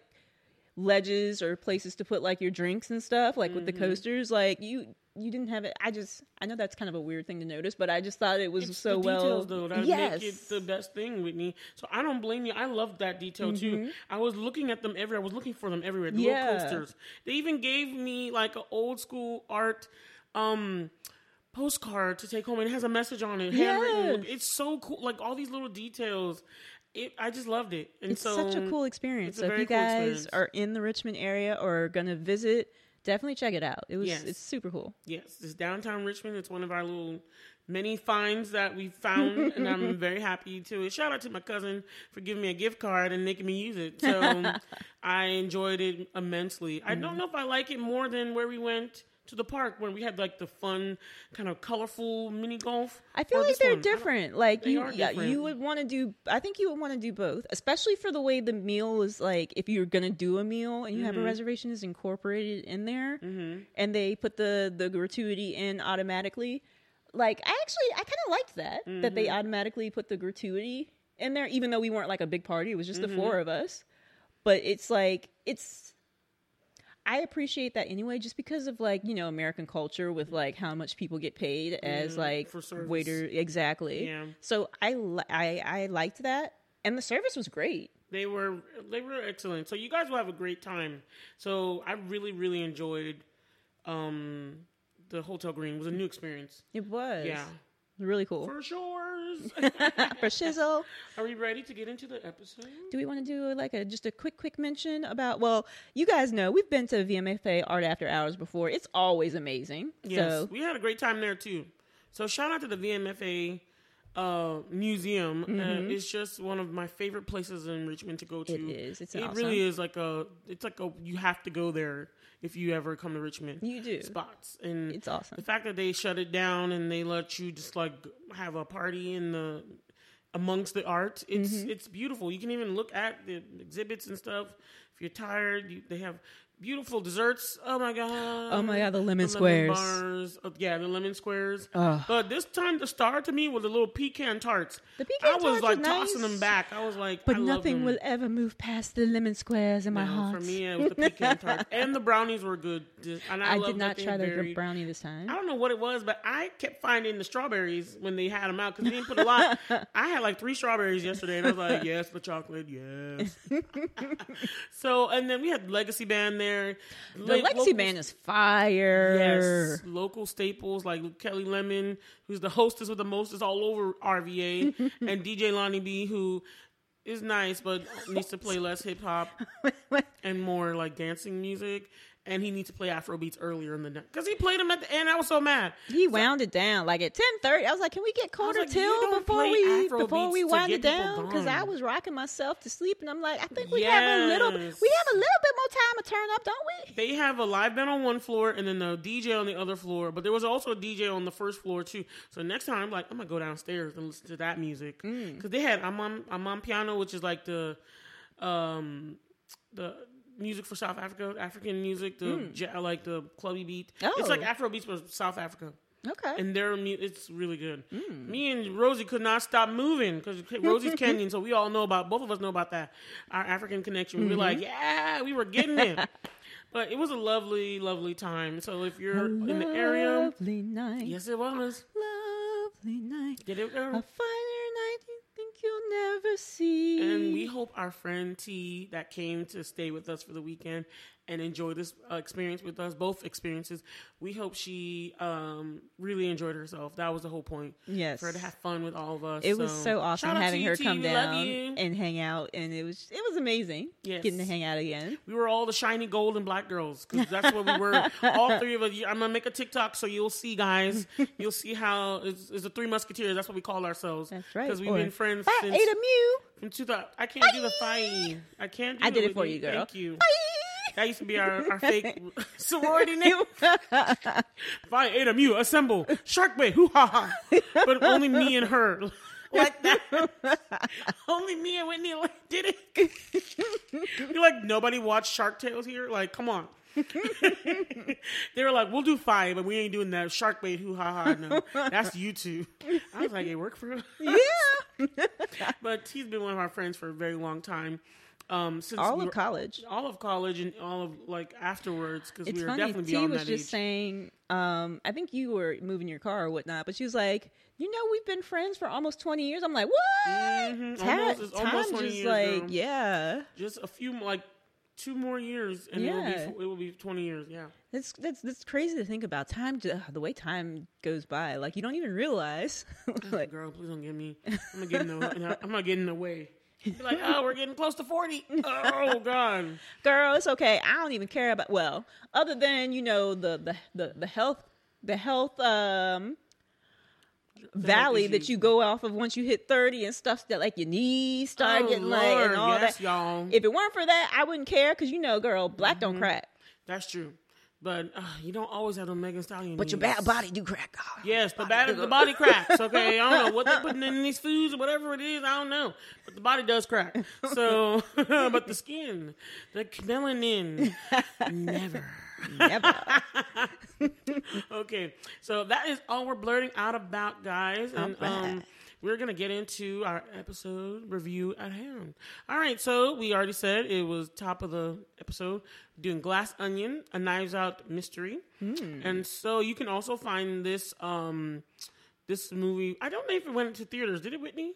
ledges or places to put like your drinks and stuff like mm-hmm. with the coasters. Like you you didn't have it. I just I know that's kind of a weird thing to notice, but I just thought it was it's so the details, well. Though, that yes, make it the best thing, Whitney. So I don't blame you. I loved that detail mm-hmm. too. I was looking at them everywhere. I was looking for them everywhere. The yeah. little coasters. They even gave me like an old school art. Um, postcard to take home and it has a message on it handwritten. Yes. It's so cool, like all these little details. It, I just loved it. And it's so, such a cool experience. So if you guys cool are in the Richmond area or gonna visit, definitely check it out. It was yes. it's super cool. Yes, it's downtown Richmond. It's one of our little many finds that we found, and I'm very happy to. Shout out to my cousin for giving me a gift card and making me use it. So I enjoyed it immensely. Mm. I don't know if I like it more than where we went to the park when we had like the fun kind of colorful mini golf. I feel like they're different. Like you, yeah, you would want to do. I think you would want to do both, especially for the way the meal is. Like if you're gonna do a meal and you mm-hmm. have a reservation, is incorporated in there, mm-hmm. and they put the the gratuity in automatically. Like I actually, I kind of liked that mm-hmm. that they automatically put the gratuity in there, even though we weren't like a big party. It was just mm-hmm. the four of us, but it's like it's. I appreciate that anyway, just because of like, you know, American culture with like how much people get paid as yeah, like waiter. Exactly. Yeah. So I, li- I, I liked that. And the service was great. They were, they were excellent. So you guys will have a great time. So I really, really enjoyed, um, the Hotel Green. It was a new experience. It was. Yeah. Really cool. For sure. For shizzle. Are we ready to get into the episode? Do we want to do like a just a quick, quick mention about, well, you guys know we've been to V M F A Art After Hours before. It's always amazing. Yes. So. We had a great time there too. So shout out to the V M F A uh, museum. Mm-hmm. Uh, it's just one of my favorite places in Richmond to go to. It is. It's it awesome. It really is like a, it's like a, you have to go there. If you ever come to Richmond, you do spots, and it's awesome. The fact that they shut it down and they let you just like have a party in the amongst the art, it's mm-hmm. it's beautiful. You can even look at the exhibits and stuff. If you're tired, you, they have beautiful desserts. Oh my god! Oh my god! The lemon the squares, lemon bars. Oh, yeah, the lemon squares. But uh, this time, the star to me was the little pecan tarts. The pecan tarts I was tarts like tossing nice. Them back. I was like, but I nothing will ever move past the lemon squares in no, my heart. For me, it was the pecan tarts, and the brownies were good. And I, I did not try the brownie this time. I don't know what it was, but I kept finding the strawberries when they had them out because they didn't put a lot. I had like three strawberries yesterday, and I was like, yes, the chocolate, yes. So, and then we had Legacy Band there. The like, Legacy local, Band is fire. Yes. Local staples like Kelly Lemon, who's the hostess with the most, is all over R V A. And D J Lonnie B, who is nice, but needs to play less hip hop and more like dancing music. And he needs to play Afrobeats earlier in the night. Because he played them at the end. I was so mad. He so, wound it down. Like at ten thirty, I was like, can we get quarter like, till before we before we wind it down? Because I was rocking myself to sleep. And I'm like, I think we yes. have a little we have a little bit more time to turn up, don't we? They have a live band on one floor and then the D J on the other floor. But there was also a D J on the first floor, too. So next time, I'm like, I'm going to go downstairs and listen to that music. Because mm. they had I'm on, I'm on Piano, which is like the um, the... music for South Africa, African music, the mm. j- like the clubby beat. Oh. It's like Afro beats for South Africa. Okay, and their mu- it's really good. Mm. Me and Rosie could not stop moving because Rosie's Kenyan, so we all know about both of us know about that. Our African connection. Mm-hmm. We were like, yeah, we were getting it. But it was a lovely, lovely time. So if you're a in the area, lovely night. Yes, it was lovely night. Did it? Ever? A finer night. You'll never see. And we hope our friend T that came to stay with us for the weekend and enjoy this uh, experience with us, both experiences. We hope she um, really enjoyed herself. That was the whole point. Yes. For her to have fun with all of us. It so. was so awesome having her T. come we down and hang out. And it was it was amazing yes. getting to hang out again. We were all the shiny gold and black girls because that's what we were. All three of us. I'm going to make a TikTok so you'll see, guys. You'll see how it's, it's the Three Musketeers. That's what we call ourselves. That's right. Because we've or been friends I since. I ate a mew. Since the, I can't Bye. do the fight. I can't do I did it, it for you, girl. Thank you. Bye. That used to be our, our fake sorority name. If I ate a mew, assemble. Sharkway, hoo-ha-ha. But only me and her. Like that. Only me and Whitney like, did it. You're like, nobody watched Shark Tales here? Like, come on. They were like, we'll do five, but we ain't doing that. Sharkway, hoo-ha-ha. No, that's you two. I was like, it worked for us. Yeah. But he's been one of our friends for a very long time. Um, since all we of college, all of college, and all of like afterwards, because we were funny. definitely T beyond that age. T was just saying, um, I think you were moving your car or whatnot, but she was like, you know, we've been friends for almost twenty years. I'm like, what? Mm-hmm. Ta- almost, it's almost twenty years. Like, yeah, just a few, like two more years, and yeah. it will be it will be twenty years. Yeah, that's that's that's crazy to think about. Time, ugh, the way time goes by, like you don't even realize. Like, girl, please don't get me. I'm gonna get in the. I'm gonna get in the way. You're like, oh, we're getting close to forty. Oh, God. Girl, it's okay. I don't even care about, well, other than, you know, the the, the, the health, the health um, valley that you go off of once you hit thirty and stuff that, like, your knees start oh, getting, Lord, like, and all yes, that. Y'all. If it weren't for that, I wouldn't care because, you know, girl, black mm-hmm. don't crack. That's true. But uh, you don't always have them Megan Stallion. But your bad body do crack. Oh, yes, the body, the body cracks. Okay, I don't know what they're putting in these foods or whatever it is. I don't know, but the body does crack. So, but the skin, the melanin, never, never. Okay, so that is all we're blurting out about, guys, and right. um, we're gonna get into our episode review at hand. All right, so we already said it was top of the episode. Doing Glass Onion, a Knives Out mystery. Mm. And so you can also find this um, this movie. I don't know if it went into theaters. Did it, Whitney?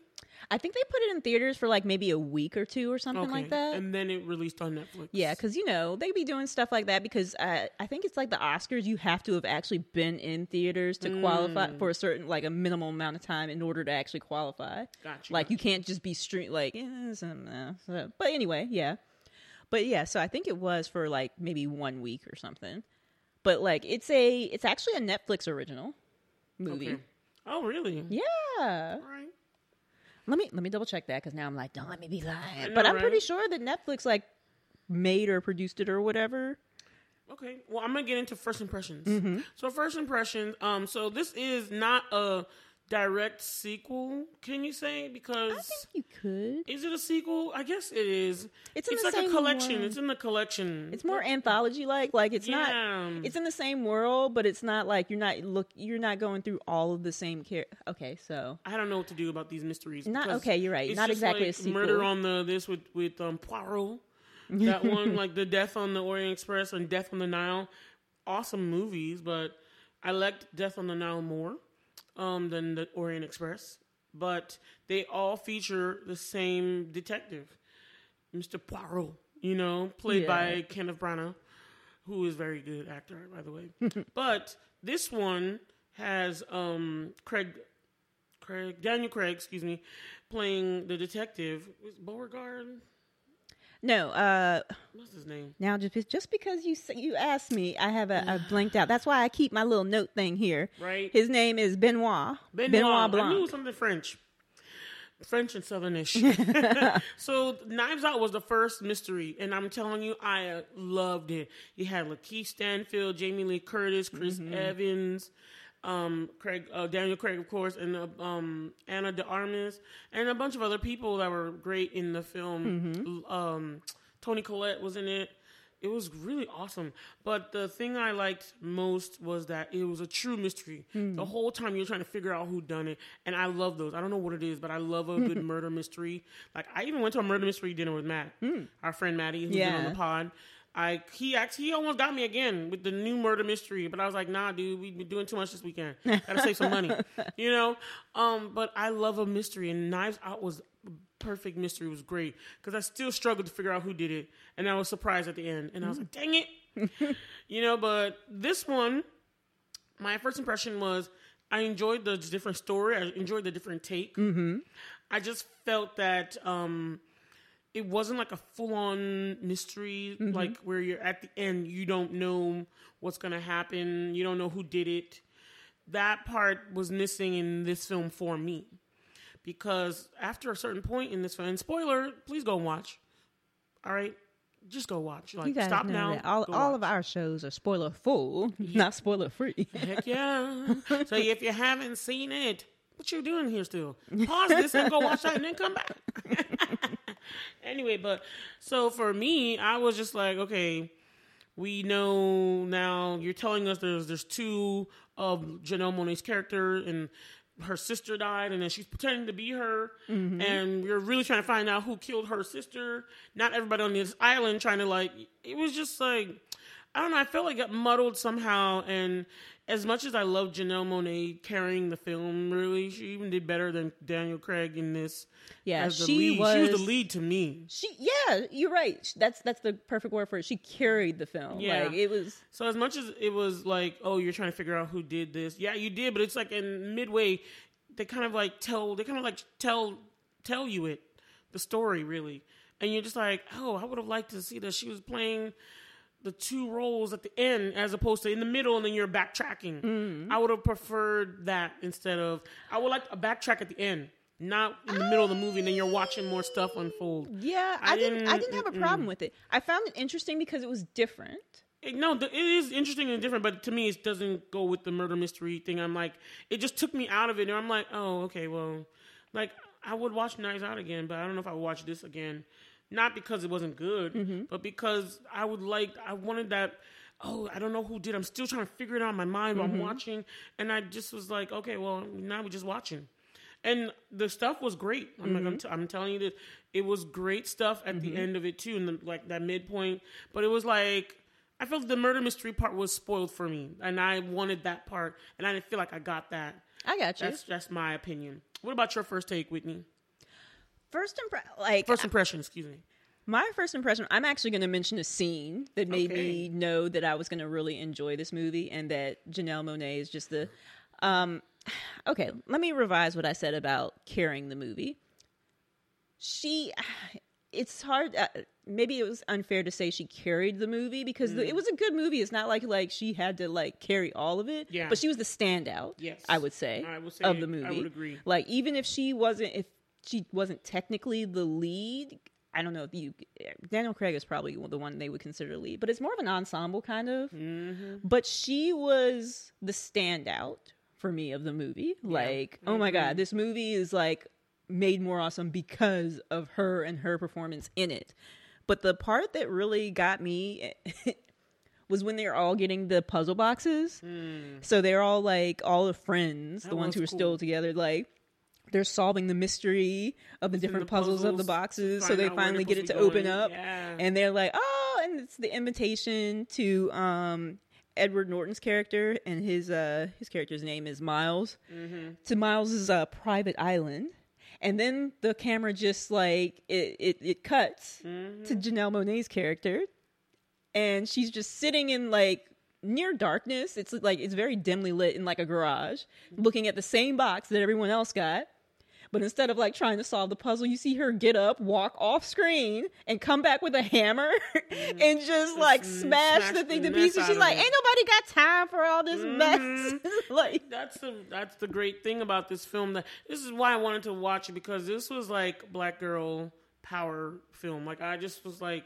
I think they put it in theaters for like maybe a week or two or something okay. like that. And then it released on Netflix. Yeah, because, you know, they be doing stuff like that because uh, I think it's like the Oscars. You have to have actually been in theaters to mm. qualify for a certain, like a minimal amount of time in order to actually qualify. Gotcha. Like gotcha. You can't just be street like, eh, something else. But anyway, yeah. But yeah, so I think it was for like maybe one week or something. But like it's a, it's actually a Netflix original movie. Okay. Oh, really? Yeah. All right. Let me let me double check that because now I'm like, don't let me be lying. But I'm right? pretty sure that Netflix like made or produced it or whatever. Okay. Well, I'm gonna get into first impressions. Mm-hmm. So first impressions. Um. So this is not a direct sequel, can you say? Because I think you could. Is it a sequel? I guess it is. It's in it's the like same a collection. World. It's in the collection. It's more anthology like. Like it's yeah. not. It's in the same world, but it's not like you're not look. You're not going through all of the same care. Okay, so I don't know what to do about these mysteries. Not okay. You're right. It's not just exactly like a sequel. Murder on the this with with um, Poirot. That one like the Death on the Orient Express and Death on the Nile. Awesome movies, but I liked Death on the Nile more. Um, than the Orient Express, but they all feature the same detective, Mister Poirot, you know, played yeah. by Kenneth Branagh, who is a very good actor, by the way. But this one has um, Craig, Craig, Daniel Craig, excuse me, playing the detective. Was Beauregard? No, uh, what's his name? Now, just just because you you asked me, I have a, a blanked out. That's why I keep my little note thing here. Right. His name is Benoit. Benoit, Benoit Blanc. I knew something French, French and Southernish. So, Knives Out was the first mystery, and I'm telling you, I loved it. You had Lakeith Stanfield, Jamie Lee Curtis, Chris mm-hmm. Evans. Um, Craig, uh, Daniel Craig, of course, and uh, um, Ana de Armas, and a bunch of other people that were great in the film. Mm-hmm. Um, Toni Collette was in it. It was really awesome. But the thing I liked most was that it was a true mystery. Mm. The whole time you're trying to figure out who done it, and I love those. I don't know what it is, but I love a good murder mystery. Like I even went to a murder mystery dinner with Matt, mm. our friend Maddie, who's yeah. been on the pod. I he actually he almost got me again with the new murder mystery, but I was like, nah, dude, we've been doing too much this weekend. Gotta save some money, you know. Um, but I love a mystery, and Knives Out was a perfect mystery. It was great because I still struggled to figure out who did it, and I was surprised at the end, and I was like, dang it, you know. But this one, my first impression was I enjoyed the different story. I enjoyed the different take. Mm-hmm. I just felt that. Um, It wasn't like a full-on mystery, mm-hmm. like where you're at the end, you don't know what's going to happen. You don't know who did it. That part was missing in this film for me. Because after a certain point in this film, and spoiler, please go and watch. All right? Just go watch. Like, stop now. All, all of our shows are spoiler-full, yeah. not spoiler-free. Heck yeah. So if you haven't seen it, what you doing here still? Pause this and go watch that and then come back. Anyway, but so for me, I was just like, okay, we know now you're telling us there's there's two of Janelle Monáe's character and her sister died and then she's pretending to be her. Mm-hmm. And you're really trying to find out who killed her sister. Not everybody on this island trying to like, it was just like, I don't know. I felt like it got muddled somehow. And as much as I love Janelle Monáe carrying the film, really, she even did better than Daniel Craig in this. Yeah, as the she lead. was. She was the lead to me. She, yeah, you're right. That's that's the perfect word for it. She carried the film. Yeah, like, it was. So as much as it was like, oh, you're trying to figure out who did this. Yeah, you did, but it's like in midway, they kind of like tell. They kind of like tell tell you it, the story really, and you're just like, oh, I would have liked to see that she was playing the two roles at the end as opposed to in the middle and then you're backtracking. Mm. I would have preferred that instead of, I would like to backtrack at the end, not in the I, middle of the movie and then you're watching more stuff unfold. Yeah, I, I didn't I didn't have a problem mm-mm. with it. I found it interesting because it was different. It, no, the, it is interesting and different, but to me, it doesn't go with the murder mystery thing. I'm like, it just took me out of it, and I'm like, oh, okay, well, like, I would watch Knives Out again, but I don't know if I would watch this again. Not because it wasn't good, mm-hmm. but because I would like, I wanted that, oh, I don't know who did. I'm still trying to figure it out in my mind while mm-hmm. I'm watching, and I just was like, okay, well, now we're just watching. And the stuff was great. I'm mm-hmm. like, I'm, t- I'm telling you this. It was great stuff at mm-hmm. the end of it, too, and the, like that midpoint. But it was like, I felt the murder mystery part was spoiled for me, and I wanted that part, and I didn't feel like I got that. I got you. That's, that's my opinion. What about your first take, Whitney? First impression, like first impression. Excuse me. My first impression. I'm actually going to mention a scene that made okay. me know that I was going to really enjoy this movie, and that Janelle Monáe is just the. Um, Okay, let me revise what I said about carrying the movie. She, it's hard, uh, maybe it was unfair to say she carried the movie because mm. the, it was a good movie. It's not like like she had to like carry all of it, yeah. but she was the standout, yes. I would say, I would say, of the movie. I would agree. Like, even if she wasn't, if she wasn't technically the lead, I don't know if you, Daniel Craig is probably the one they would consider lead, but it's more of an ensemble kind of, mm-hmm. but she was the standout for me of the movie. Like, yeah, oh my God, this movie is like made more awesome because of her and her performance in it. But the part that really got me was when they're all getting the puzzle boxes. Mm. So they're all like, all the friends, that the ones who are cool. still together, like they're solving the mystery of the it's different the puzzles, puzzles of the boxes. So they finally get it to going. open up yeah. and they're like, oh, and it's the invitation to, um, Edward Norton's character, and his uh, his character's name is Miles, mm-hmm. to Miles's uh, private island. And then the camera just like it it, it cuts mm-hmm. to Janelle Monáe's character, and she's just sitting in like near darkness. It's like it's very dimly lit in like a garage, looking at the same box that everyone else got. But instead of like trying to solve the puzzle, you see her get up, walk off screen, and come back with a hammer mm. and just like mm. smash, smash the thing to pieces. She's like, it. "Ain't nobody got time for all this mm. mess." Like that's the that's the great thing about this film. That this is why I wanted to watch it, because this was like Black girl power film. Like I just was like,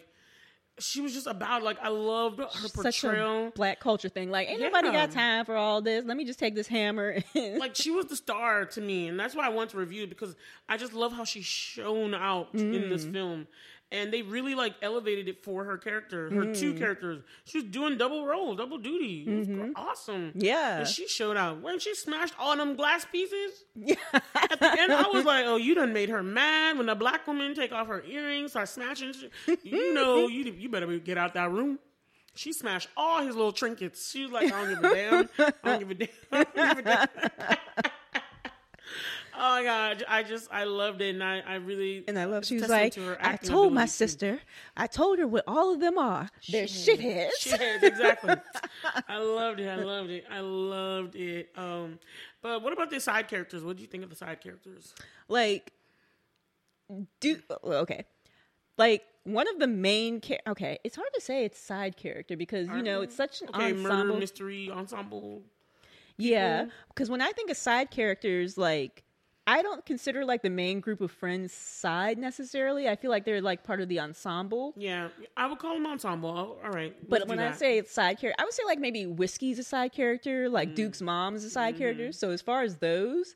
she was just about like I loved her She's portrayal, such a Black culture thing. Like ain't yeah. nobody got time for all this. Let me just take this hammer. Like she was the star to me, and that's why I want to review it, because I just love how she shone out mm. in this film, and they really like elevated it for her character, her mm. two characters. She was doing double role, double duty. It was mm-hmm. awesome. Yeah, and she showed out when she smashed all them glass pieces. Yeah, at the end I was like, oh, you done made her mad. When a Black woman take off her earrings, start smashing shit, you know, you you. You better get out that room. She smashed all his little trinkets. She was like, I don't give a damn. I don't give a damn. I don't give a damn. Oh my God. I just, I loved it. And I, I really. And I love, she was like, to I told my sister, too. I told her what all of them are. They're shitheads. Shitheads, exactly. I loved it. I loved it. I loved it. Um, but what about the side characters? What did you think of the side characters? Like, do, okay. Like, one of the main char- okay, it's hard to say it's side character because you know it's such an okay, ensemble murder mystery ensemble. Yeah, because when I think of side characters, like I don't consider like the main group of friends side necessarily. I feel like they're like part of the ensemble. Yeah, I would call them ensemble. All right, but when I say it's side character, I would say like maybe Whiskey's a side character, like mm. Duke's mom's a side mm. character. So as far as those.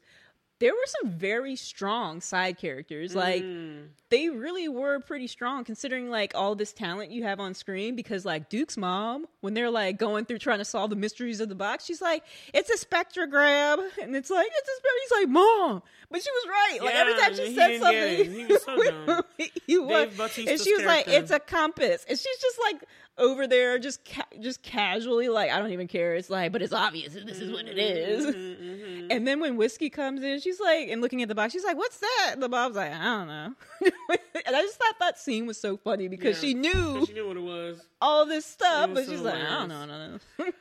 There were some very strong side characters. Like, mm. they really were pretty strong considering, like, all this talent you have on screen. Because, like, Duke's mom, when they're, like, going through trying to solve the mysteries of the box, she's like, it's a spectrogram. And it's like, it's a spectrogram. He's like, Mom. But she was right. Like, yeah, every time she said something. He was so dumb. he was, and she was character. Like, it's a compass. And she's just, like, over there just ca- just casually, like, I don't even care. It's like, but it's obvious. This is what it is. Mm-hmm, mm-hmm. And then when Whiskey comes in, she's She's like, and looking at the box, she's like, "What's that?" And the mom's like, "I don't know." And I just thought that scene was so funny because yeah, she knew she knew what it was, all this stuff, but she's like, "I don't know, I don't know."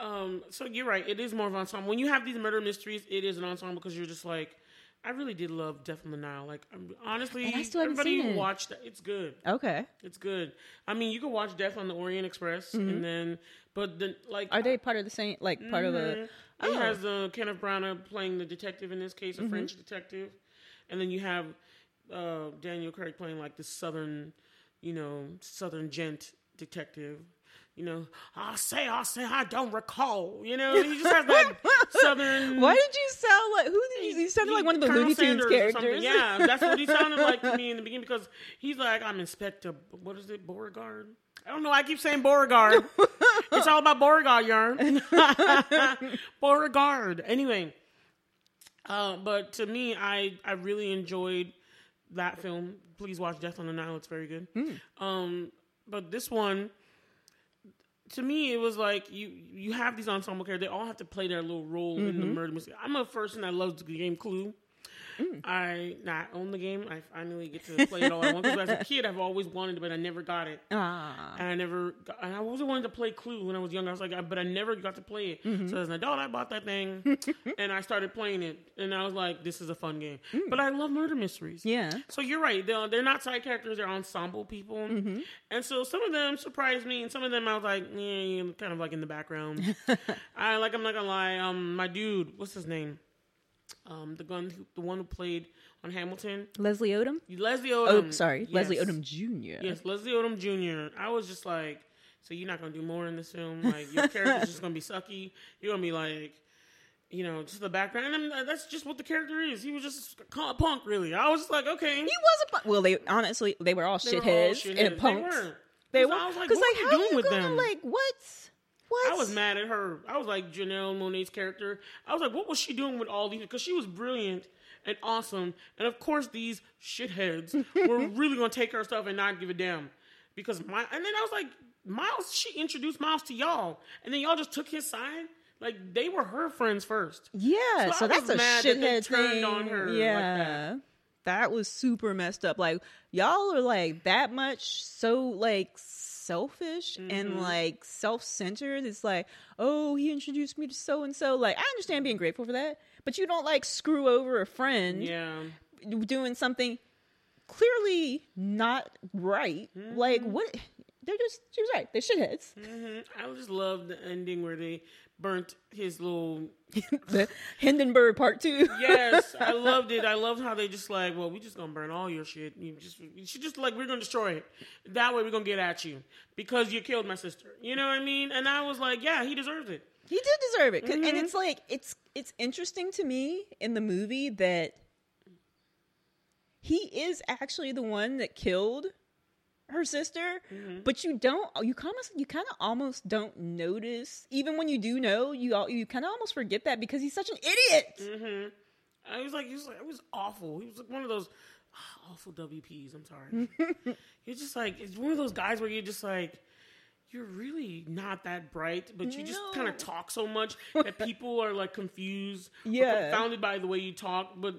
Um, so you're right; it is more of an ensemble. When you have these murder mysteries, it is an ensemble because you're just like, I really did love Death on the Nile. Like, I'm, honestly, and I still everybody seen it. Watched that. It's good. Okay, it's good. I mean, you can watch Death on the Orient Express, mm-hmm. and then, but the like, are they part of the same? Like, part mm-hmm. of the. It oh. has uh, Kenneth Branagh playing the detective in this case, a mm-hmm. French detective. And then you have uh, Daniel Craig playing like the southern, you know, southern gent detective. you know, I say, I say, I don't recall. You know, he just has that southern. Why did you sound like? Who did you? You sounded he, like one of the Colonel Looney Tunes characters. Yeah, that's what he sounded like to me in the beginning because he's like, I'm Inspector. What is it, Beauregard? I don't know. I keep saying Beauregard. It's all about Beauregard yarn. Beauregard. Anyway, uh, but to me, I I really enjoyed that film. Please watch Death on the Nile. It's very good. Mm. Um, but this one, to me, it was like you you have these ensemble characters. They all have to play their little role mm-hmm. in the murder mystery. I'm a person that loves the game Clue. Mm. I not own the game. I finally get to play it all I want. Because as a kid, I've always wanted it, but I never got it. Ah. And I never, got, and I always wanted to play Clue when I was younger. I was like, I, but I never got to play it. Mm-hmm. So as an adult, I bought that thing, and I started playing it. And I was like, this is a fun game. Mm. But I love murder mysteries. Yeah. So you're right. They're, they're not side characters. They're ensemble people. Mm-hmm. And so some of them surprised me, and some of them I was like, eh, kind of like in the background. I like. I'm not gonna lie. Um, my dude, what's his name? Um, the gun, the one who played on Hamilton, Leslie Odom. Leslie Odom. Oh, sorry, yes. Leslie Odom Junior Yes, Leslie Odom Junior I was just like, so you're not gonna do more in this film? Like your character's just gonna be sucky. You're gonna be like, you know, just the background. And I'm, that's just what the character is. He was just a punk, really. I was just like, okay, he was a punk. Well, they honestly, they were all, they shitheads, were all shitheads and punks. They were. They were. I was like, what like, are you how doing you with gonna, them? Like, what's What? I was mad at her. I was like Janelle Monáe's character. I was like, what was she doing with all these? Because she was brilliant and awesome. And of course, these shitheads were really going to take her stuff and not give a damn. Because my, and then I was like, Miles, she introduced Miles to y'all. And then y'all just took his side. Like, they were her friends first. Yeah. So, so I that's was a mad shithead that they turned thing. On her. Yeah. Like that. That was super messed up. Like, y'all are like that much so like selfish mm-hmm. and like self-centered. It's like, oh, he introduced me to so-and-so. Like, I understand being grateful for that, but you don't like screw over a friend yeah. doing something clearly not right. Mm-hmm. Like, what? They're just, she was right. They're shitheads. Mm-hmm. I just love the ending where they burnt his little the Hindenburg part two. Yes, I loved it. I loved how they just like, well, we just gonna burn all your shit. You just, she just like, we're gonna destroy it. That way, we're gonna get at you because you killed my sister. You know what I mean? And I was like, yeah, he deserves it. He did deserve it. Mm-hmm. And it's like, it's it's interesting to me in the movie that he is actually the one that killed her sister, mm-hmm. but you don't, you kind of, you kind of almost don't notice. Even when you do know, you all, you kind of almost forget that because he's such an idiot. Mm-hmm. I was like, he was like, it was awful. He was like one of those oh, awful W Ps. I'm sorry. You're just like, it's one of those guys where you're just like, you're really not that bright, but you no. just kind of talk so much that people are like confused, yeah, confounded by the way you talk, but.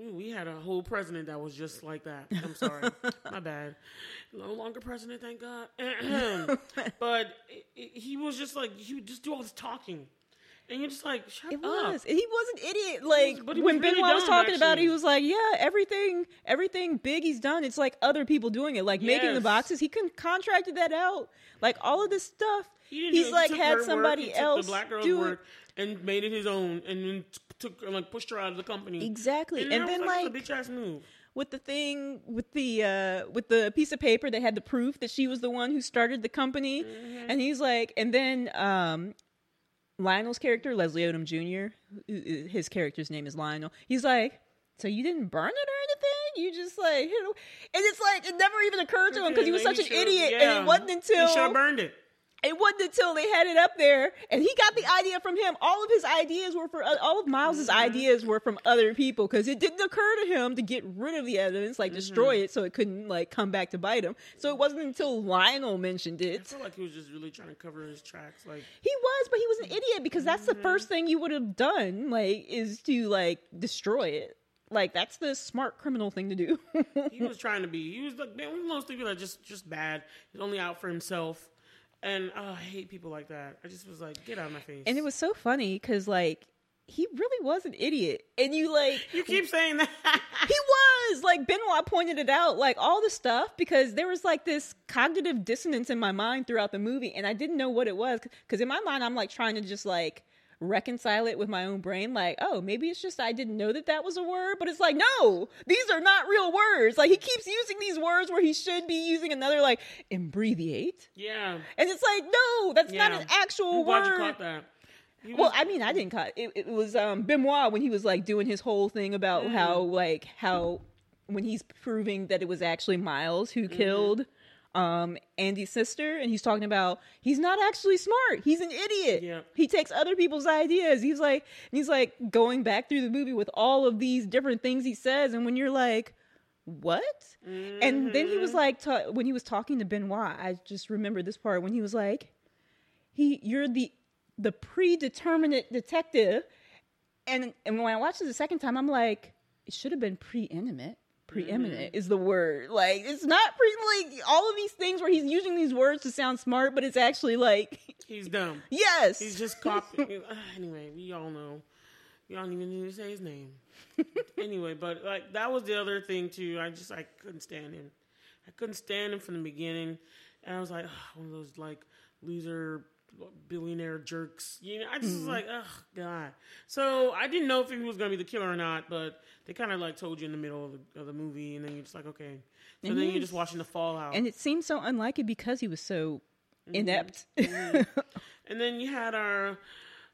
Ooh, we had a whole president that was just like that. I'm sorry. My bad. No longer president, thank God. But it, it, he was just like, he would just do all this talking. And you're just like, shut it up. Was. He was an idiot. Like, was, when Benoit really was talking actually. About it, he was like, yeah, everything, everything big he's done, it's like other people doing it. Like, yes. making the boxes. He con- contracted that out. Like, all of this stuff. He he's like, had somebody work. Else the black girl's do work it. And made it his own. And then took and like pushed her out of the company. Exactly. And, and then like, like a bitch ass move. With the thing with the uh, with the piece of paper that had the proof that she was the one who started the company. Mm-hmm. And he's like, and then um, Lionel's character, Leslie Odom Junior, his character's name is Lionel. He's like, so you didn't burn it or anything? You just like, you know, and it's like it never even occurred to him because he was such an idiot. Yeah. And it wasn't until he should have burned it. It wasn't until they had it up there, and he got the idea from him. All of his ideas were for all of Miles's mm-hmm. ideas were from other people because it didn't occur to him to get rid of the evidence, like mm-hmm. destroy it, so it couldn't like come back to bite him. So it wasn't until Lionel mentioned it. I feel like he was just really trying to cover his tracks. Like he was, but he was an idiot because that's mm-hmm. the first thing you would have done, like, is to like destroy it. Like that's the smart criminal thing to do. He was trying to be. He was like, man, we most people are just just bad. He's only out for himself. And oh, I hate people like that. I just was like, get out of my face. And it was so funny because, like, he really was an idiot. And you, like... You keep saying that. He was. Like, Benoit pointed it out. Like, all the stuff. Because there was, like, this cognitive dissonance in my mind throughout the movie. And I didn't know what it was. Because in my mind, I'm, like, trying to just, like... reconcile it with my own brain. Like, oh, maybe it's just I didn't know that that was a word. But it's like, no, these are not real words. Like, he keeps using these words where he should be using another, like, abbreviate. Yeah. And it's like, no, that's yeah. not an actual I'm word. Glad you caught that. You well, just... I mean, I didn't caught it. It was um, Benoit when he was, like, doing his whole thing about mm. how, like, how when he's proving that it was actually Miles who mm. killed um Andy's sister, and he's talking about he's not actually smart, he's an idiot. Yeah. He takes other people's ideas. He's like, and he's like going back through the movie with all of these different things he says, and when you're like, what? Mm-hmm. And then he was like ta- when he was talking to Benoit, I just remember this part when he was like, he you're the the predeterminate detective, and and when I watched it the second time, I'm like, it should have been pre-intimate. Preeminent mm-hmm. is the word. Like, it's not pretty, like, all of these things where he's using these words to sound smart, but it's actually like he's dumb. Yes, he's just copying. Anyway, we all know. We don't even need to say his name. Anyway, but like that was the other thing too. I just I couldn't stand him. I couldn't stand him from the beginning, and I was like, oh, one of those like loser billionaire jerks. You know, I just mm. was like, oh god. So I didn't know if he was gonna be the killer or not, but they kind of like told you in the middle of the, of the movie, and then you're just like, okay. So and then you're just watching the fallout, and it seemed so unlikely because he was so mm-hmm. inept. Mm-hmm. And then you had our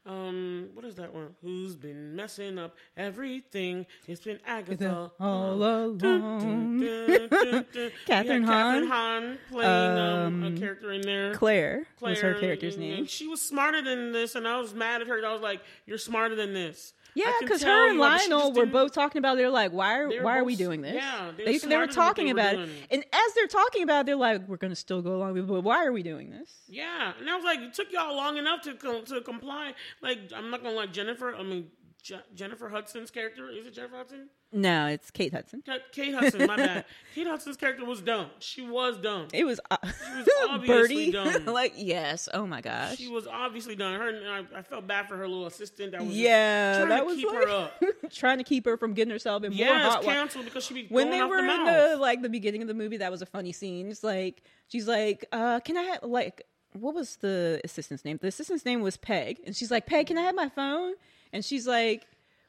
um, what is that one? Who's been messing up everything? It's been Agatha all along. Dun, dun, dun, dun, dun. Catherine Hahn. Catherine Hahn playing um, um, a character in there. Claire, Claire was her character's and, name. And she was smarter than this, and I was mad at her. I was like, "You're smarter than this." Yeah, because her and Lionel were both talking about. They're like, "Why are why both, are we doing this?" Yeah, they they were talking they about were it, and as they're talking about it, they're like, "We're going to still go along with it, but why are we doing this?" Yeah, and I was like, "It took y'all long enough to com- to comply." Like, I'm not gonna like Jennifer. I mean, Je- Jennifer Hudson's character is it Jennifer Hudson? No, it's Kate Hudson. Kate, Kate Hudson, my bad. Kate Hudson's character was dumb. She was dumb. It was, uh, she was obviously Birdie. dumb. Like, yes, oh my gosh. She was obviously dumb. Her, and I, I felt bad for her little assistant that was yeah, trying that to was keep like, her up. Trying to keep her from getting herself in yes, more hot water. Canceled because she'd be when they off were the in the, like, the beginning of the movie, that was a funny scene. It's like, she's like, uh, can I have, like, what was the assistant's name? The assistant's name was Peg. And she's like, Peg, can I have my phone? And she's like,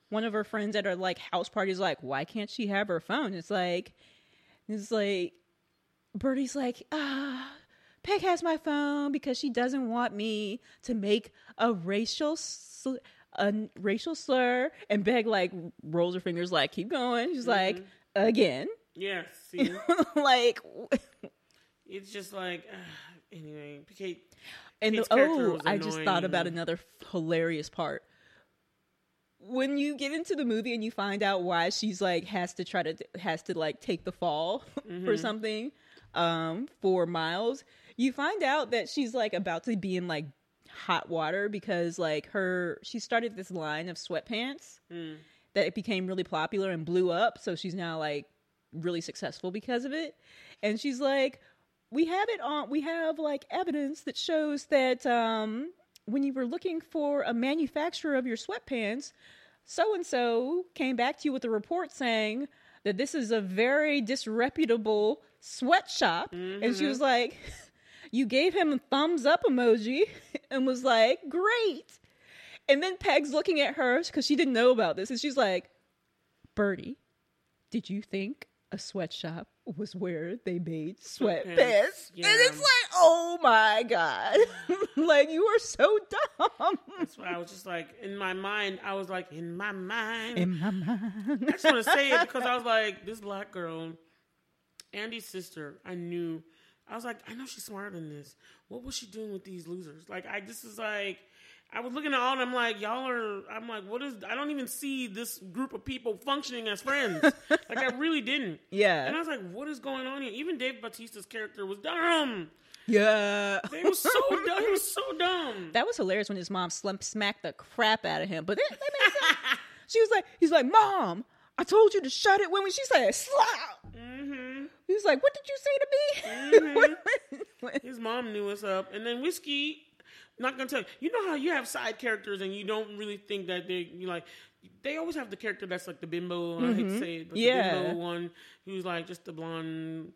one of her friends at her like house party is like, why can't she have her phone? It's like, it's like, Birdie's like, ah, Peg has my phone because she doesn't want me to make a racial sl- a racial slur. And Peg like rolls her fingers like, keep going. She's mm-hmm. like, again, yeah, see, like it's just like uh, anyway. Kate, and the, oh, I just thought about another hilarious part. When you get into the movie and you find out why she's like has to try to has to like take the fall mm-hmm. for something um, for Miles, you find out that she's like about to be in like hot water because like her she started this line of sweatpants mm. that it became really popular and blew up. So she's now like really successful because of it. And she's like, we have it on. We have like evidence that shows that. Um, When you were looking for a manufacturer of your sweatpants, so-and-so came back to you with a report saying that this is a very disreputable sweatshop. Mm-hmm. And she was like, you gave him a thumbs up emoji and was like, great. And then Peg's looking at her because she didn't know about this. And she's like, Birdie, did you think a sweatshop was where they made sweatpants? Yeah. And it's like, oh my god. Like, you are so dumb. That's why I was just like, in my mind, I was like, in my mind. In my mind. I just want to say it because I was like, this black girl, Andy's sister, I knew. I was like, I know she's smarter than this. What was she doing with these losers? Like, I just was like, I was looking at all and I'm like, y'all are, I'm like, what is, I don't even see this group of people functioning as friends. Like, I really didn't. Yeah. And I was like, what is going on here? Even Dave Bautista's character was dumb. Yeah. They were so dumb. He was so dumb. That was hilarious when his mom slump smacked the crap out of him. But that, that made sense. She was like, he's like, Mom, I told you to shut it when we, she said, slap. Mm-hmm. He was like, what did you say to me? Mm-hmm. His mom knew us up. And then Whiskey. Not gonna tell you. You know how you have side characters and you don't really think that they you like. They always have the character that's like the bimbo. Mm-hmm. I hate to say it, but yeah. the bimbo one who's like just the blonde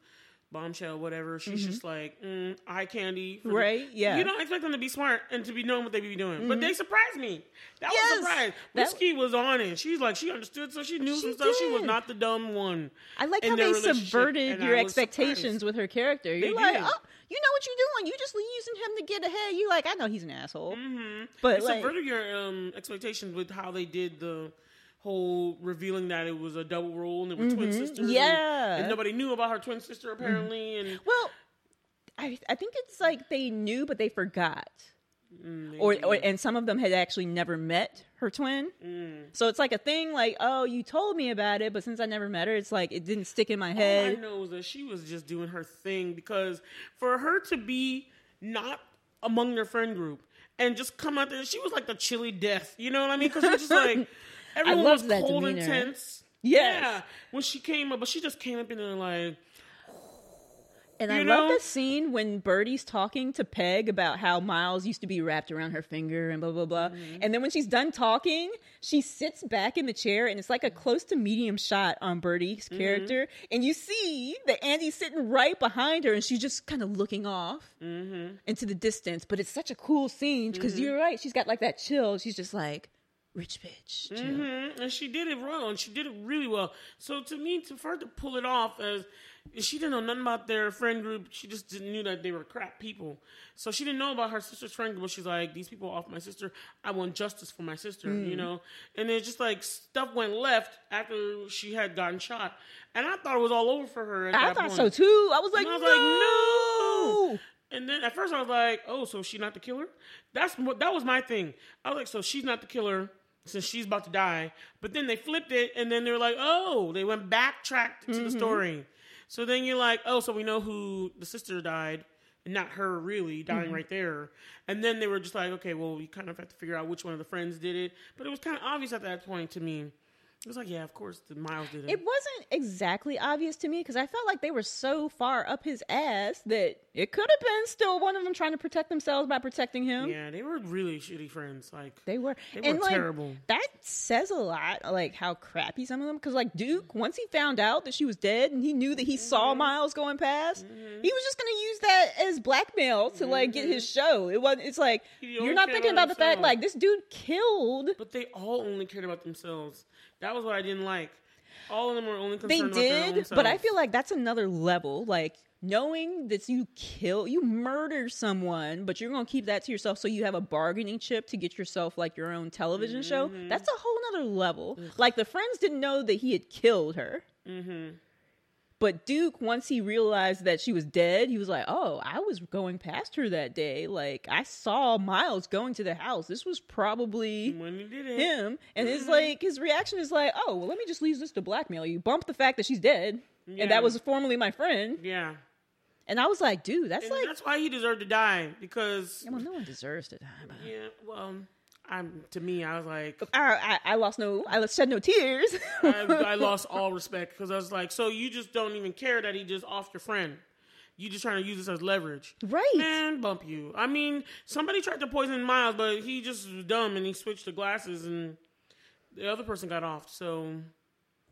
Bombshell, whatever. She's mm-hmm. just like, mm, eye candy. For right? The, yeah. You don't expect them to be smart and to be knowing what they be doing. Mm-hmm. But they surprised me. That yes. was a surprise. Whiskey that... was on it. She's like, she understood, so she knew she some did. stuff. She was not the dumb one. I like how they subverted your expectations surprised. with her character. You're they like, did. oh, you know what you're doing. You're just using him to get ahead. You're like, I know he's an asshole. Mm-hmm. But they like... subverted your um, expectations with how they did the... whole revealing that it was a double role and it was mm-hmm. twin sisters. Yeah. And, and nobody knew about her twin sister apparently. Mm-hmm. And well, I I think it's like they knew but they forgot. Mm, or, or and some of them had actually never met her twin. Mm. So it's like a thing like, oh, you told me about it, but since I never met her, it's like it didn't stick in my head. All I know is that she was just doing her thing because for her to be not among their friend group and just come out there, she was like the chilly death. You know what I mean? Because she was just like everyone was cold demeanor. and tense. Yes. Yeah. When she came up, but she just came up in there like... And I know? love the scene when Birdie's talking to Peg about how Miles used to be wrapped around her finger and blah, blah, blah. Mm-hmm. And then when she's done talking, she sits back in the chair and it's like a close to medium shot on Birdie's mm-hmm. character. And you see that Andy's sitting right behind her and she's just kind of looking off mm-hmm. into the distance. But it's such a cool scene because mm-hmm. you're right. She's got like that chill. She's just like... rich bitch. Mm-hmm. And she did it well, and she did it really well. So to me, to for her to pull it off, as she didn't know nothing about their friend group, she just didn't knew that they were crap people. So she didn't know about her sister's friend group, but she's like, these people are off my sister. I want justice for my sister, mm. you know? And it's just like stuff went left after she had gotten shot. And I thought it was all over for her at I that thought point. so too. I was like, I was no! Like, no! And then at first I was like, oh, so she's not the killer? That's That was my thing. I was like, so she's not the killer. Since she's about to die. But then they flipped it, and then they were like, oh, they went backtracked to mm-hmm. the story. So then you're like, oh, so we know who the sister died, and not her really, dying mm-hmm. right there. And then they were just like, okay, well, you kind of have to figure out which one of the friends did it. But it was kind of obvious at that point to me. It was like, yeah, of course, the Miles did it. It wasn't exactly obvious to me, because I felt like they were so far up his ass that it could have been still one of them trying to protect themselves by protecting him. Yeah, they were really shitty friends. Like They were. They were and, like, terrible. That says a lot, like, how crappy some of them, because, like, Duke, once he found out that she was dead and he knew that he mm-hmm. saw Miles going past, mm-hmm. he was just going to use that as blackmail to, mm-hmm. like, get his show. It wasn't. It's like, you're not thinking about himself. the fact, like, this dude killed. But they all only cared about themselves. That was what I didn't like. All of them were only concerned about their own selves. They did, but I feel like that's another level. Like, knowing that you kill, you murder someone, but you're going to keep that to yourself so you have a bargaining chip to get yourself, like, your own television mm-hmm. show. That's a whole nother level. Ugh. Like, the friends didn't know that he had killed her. Mm-hmm. But Duke, once he realized that she was dead, he was like, oh, I was going past her that day. Like, I saw Miles going to the house. This was probably when he did it. him. And mm-hmm. it's like, his reaction is like, oh, well, let me just use this to blackmail you. Bump the fact that she's dead. Yeah. And that was formerly my friend. Yeah. And I was like, dude, that's and like... that's why he deserved to die, because... Yeah, well, no one deserves to die. But... yeah, well... I'm, to me, I was like, I, I, I lost no, I shed no tears. I, I lost all respect, because I was like, so you just don't even care that he just offed your friend. You just trying to use this as leverage, right? Man, bump you. I mean, somebody tried to poison Miles, but he just was dumb and he switched the glasses, and the other person got off. So,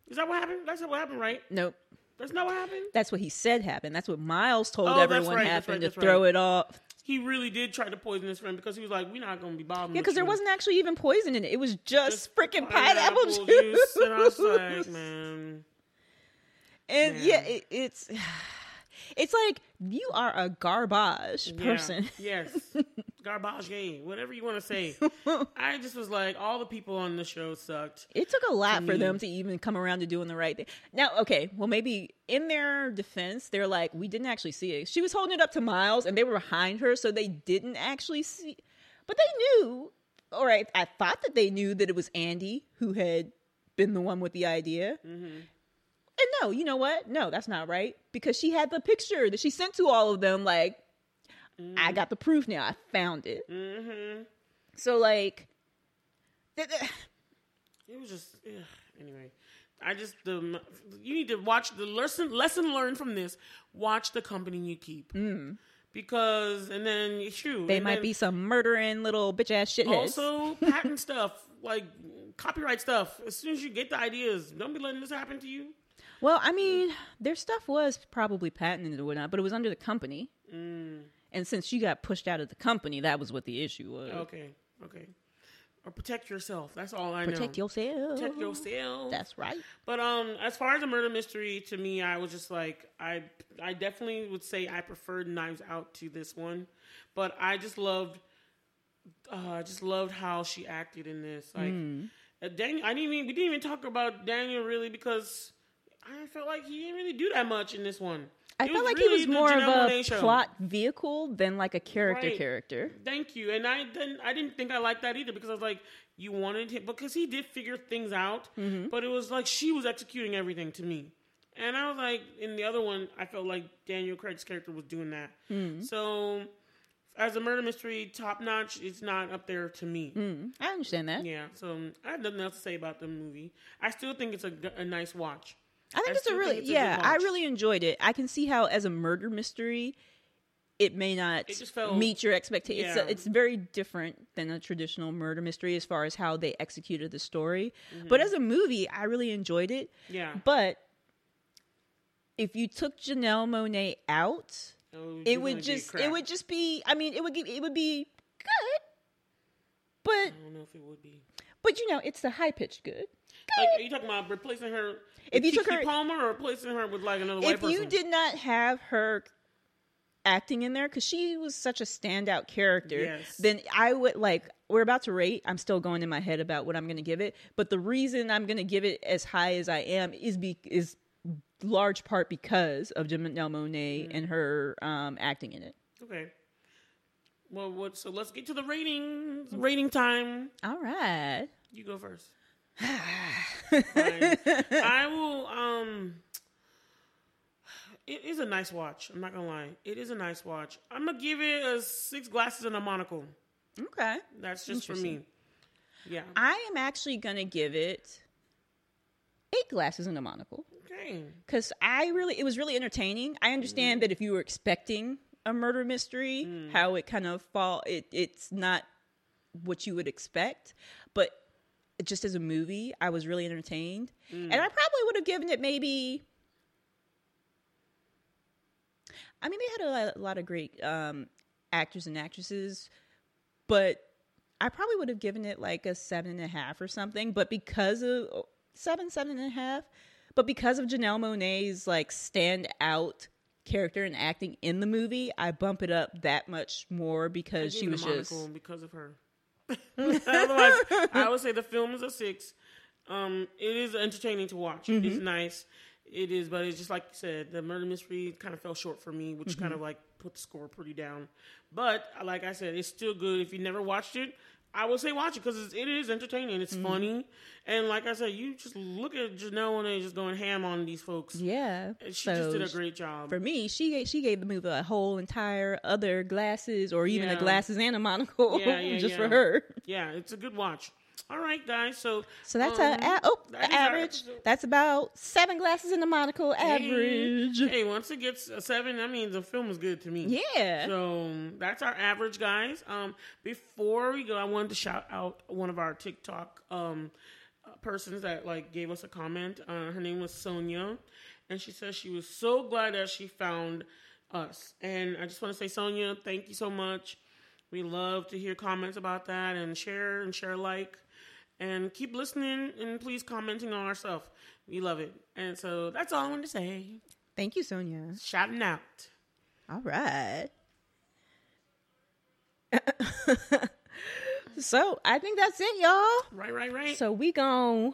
is that what happened? That's not what happened, right? Nope. That's not what happened. That's what he said happened. That's what Miles told oh, everyone that's right, happened that's right, that's to right. throw it off. He really did try to poison his friend, because he was like, we're not going to be bothering. Yeah, because there wasn't actually even poison in it. It was just, just freaking pineapple, pineapple juice. juice. And I was like, man. And man. yeah, it, it's, it's like, you are a garbage yeah. person. Yes. Garbage game. Whatever you want to say. I just was like, all the people on the show sucked. It took a lot to for me. them to even come around to doing the right thing. Now, okay, well, maybe in their defense, they're like, we didn't actually see it. She was holding it up to Miles, and they were behind her, so they didn't actually see. But they knew, or I, I thought that they knew that it was Andy who had been the one with the idea. Mm-hmm. And no, you know what? No, that's not right. Because she had the picture that she sent to all of them, like, mm-hmm. I got the proof now. I found it. Mm-hmm. So, like... Th- th- it was just... Ugh. Anyway, I just... The, you need to watch... The lesson lesson learned from this, watch the company you keep. Mm. Because... And then... Shoot, they and might then, be some murdering little bitch-ass shitheads. Also, patent stuff. Like, copyright stuff. As soon as you get the ideas, don't be letting this happen to you. Well, I mean, their stuff was probably patented or whatnot, but it was under the company. Mm. And since she got pushed out of the company, that was what the issue was. Okay, okay. Or protect yourself. That's all I protect know. Protect yourself. Protect yourself. That's right. But um, as far as a murder mystery, to me, I was just like, I I definitely would say I preferred Knives Out to this one. But I just loved, I uh, just loved how she acted in this. Like, mm. uh, Daniel, I didn't even, we didn't even talk about Daniel really because I felt like he didn't really do that much in this one. I felt like really he was more of a plot vehicle than like a character right. character. Thank you. And I didn't, I didn't think I liked that either because I was like, you wanted him. Because he did figure things out. Mm-hmm. But it was like she was executing everything to me. And I was like, in the other one, I felt like Daniel Craig's character was doing that. Mm-hmm. So as a murder mystery, top notch, it's not up there to me. Mm-hmm. I understand that. Yeah. So I have nothing else to say about the movie. I still think it's a, a nice watch. I think I it's a really, it's yeah, a I really enjoyed it. I can see how, as a murder mystery, it may not it felt, meet your expectations. Yeah. It's, it's very different than a traditional murder mystery as far as how they executed the story. Mm-hmm. But as a movie, I really enjoyed it. Yeah. But if you took Janelle Monáe out, oh, it would just, it would just be, I mean, it would, it would be good. But I don't know if it would be. But, you know, it's the high-pitched good. Like, are you talking about replacing her if with you Keke took her, Palmer or replacing her with, like, another white person? If you did not have her acting in there, because she was such a standout character, yes. then I would, like, we're about to rate. I'm still going in my head about what I'm going to give it. But the reason I'm going to give it as high as I am is be, is large part because of Janelle Monáe mm-hmm. and her um, acting in it. Okay. Well, what, so let's get to the ratings. Rating time. All right. You go first. I will um it is a nice watch. I'm not gonna lie. It is a nice watch. I'm gonna give it a six glasses and a monocle. Okay. That's just for me. Yeah. I am actually gonna give it eight glasses and a monocle. Okay. Because I really it was really entertaining. I understand mm. that if you were expecting a murder mystery, mm. how it kind of fall it it's not what you would expect, but just as a movie, I was really entertained. Mm. And I probably would have given it maybe... I mean, they had a lot of great um, actors and actresses, but I probably would have given it like a seven and a half or something, but because of... Seven, seven and a half. But because of Janelle Monáe's like standout character and acting in the movie, I bump it up that much more because she was just... Because of her. Otherwise, I would say the film is a six. Um, it is entertaining to watch. Mm-hmm. It's nice. It is, but it's just like you said, the murder mystery kind of fell short for me, which mm-hmm. kind of like put the score pretty down. But like I said, it's still good. If you never watched it, I would say watch it because it is entertaining. It's mm-hmm. funny, and like I said, you just look at Janelle and they just going ham on these folks. Yeah, and she so just did a great job. For me, she she gave the movie a whole entire other glasses or even yeah. a glasses and a monocle yeah, yeah, just yeah. for her. Yeah, it's a good watch. All right, guys. So so that's um, a oh that average. That's about seven glasses and a monocle hey, average. Hey, once it gets a seven, that means the film is good to me. Yeah. So that's our average, guys. Um, before we go, I wanted to shout out one of our TikTok um persons that like gave us a comment. Uh, her name was Sonia, and she says she was so glad that she found us. And I just want to say, Sonia, thank you so much. We love to hear comments about that and share and share like. And keep listening and please commenting on our stuff. We love it. And so that's all I wanted to say. Thank you, Sonia. Shouting out. All right. So I think that's it, y'all. Right, right, right. So we gon'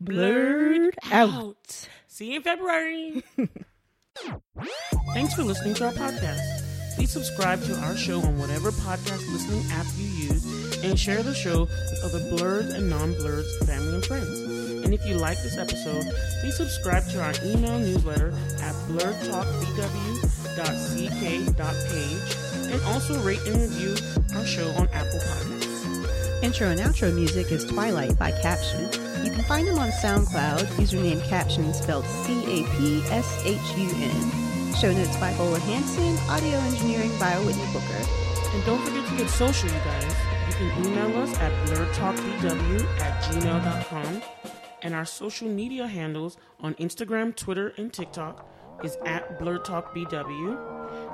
blurred out. out. See you in February. Thanks for listening to our podcast. Please subscribe to our show on whatever podcast listening app you use and share the show with other blurs and non-blurs, family and friends. And if you like this episode, please subscribe to our email newsletter at blur talk b w dot c k dot page and also rate and review our show on Apple Podcasts. Intro and outro music is Twilight by Caption. You can find them on SoundCloud, username Caption spelled C A P S H U N. Show notes by Dear Evan Hansen, audio engineering by Whitney Booker. And don't forget to get social, you guys. You can email us at blur talk b w at gmail dot com and our social media handles on Instagram, Twitter, and TikTok is at Blur Talk B W,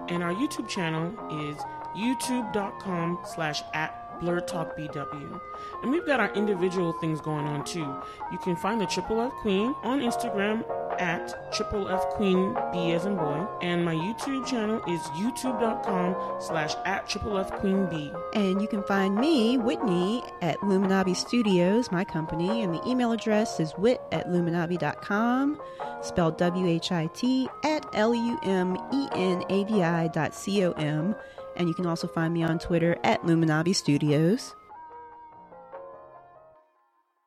and our YouTube channel is youtube.com slash at BlurTalkBW. And we've got our individual things going on too. You can find the Triple F Queen on Instagram at Triple F Queen B as in boy, and my YouTube channel is youtube.com slash at Triple F Queen B. And you can find me, Whitney, at Luminabi Studios, my company, and the email address is wit at luminabi.com, spelled W H I T at L U M E N A B I dot C O M. And you can also find me on Twitter at Luminabi Studios.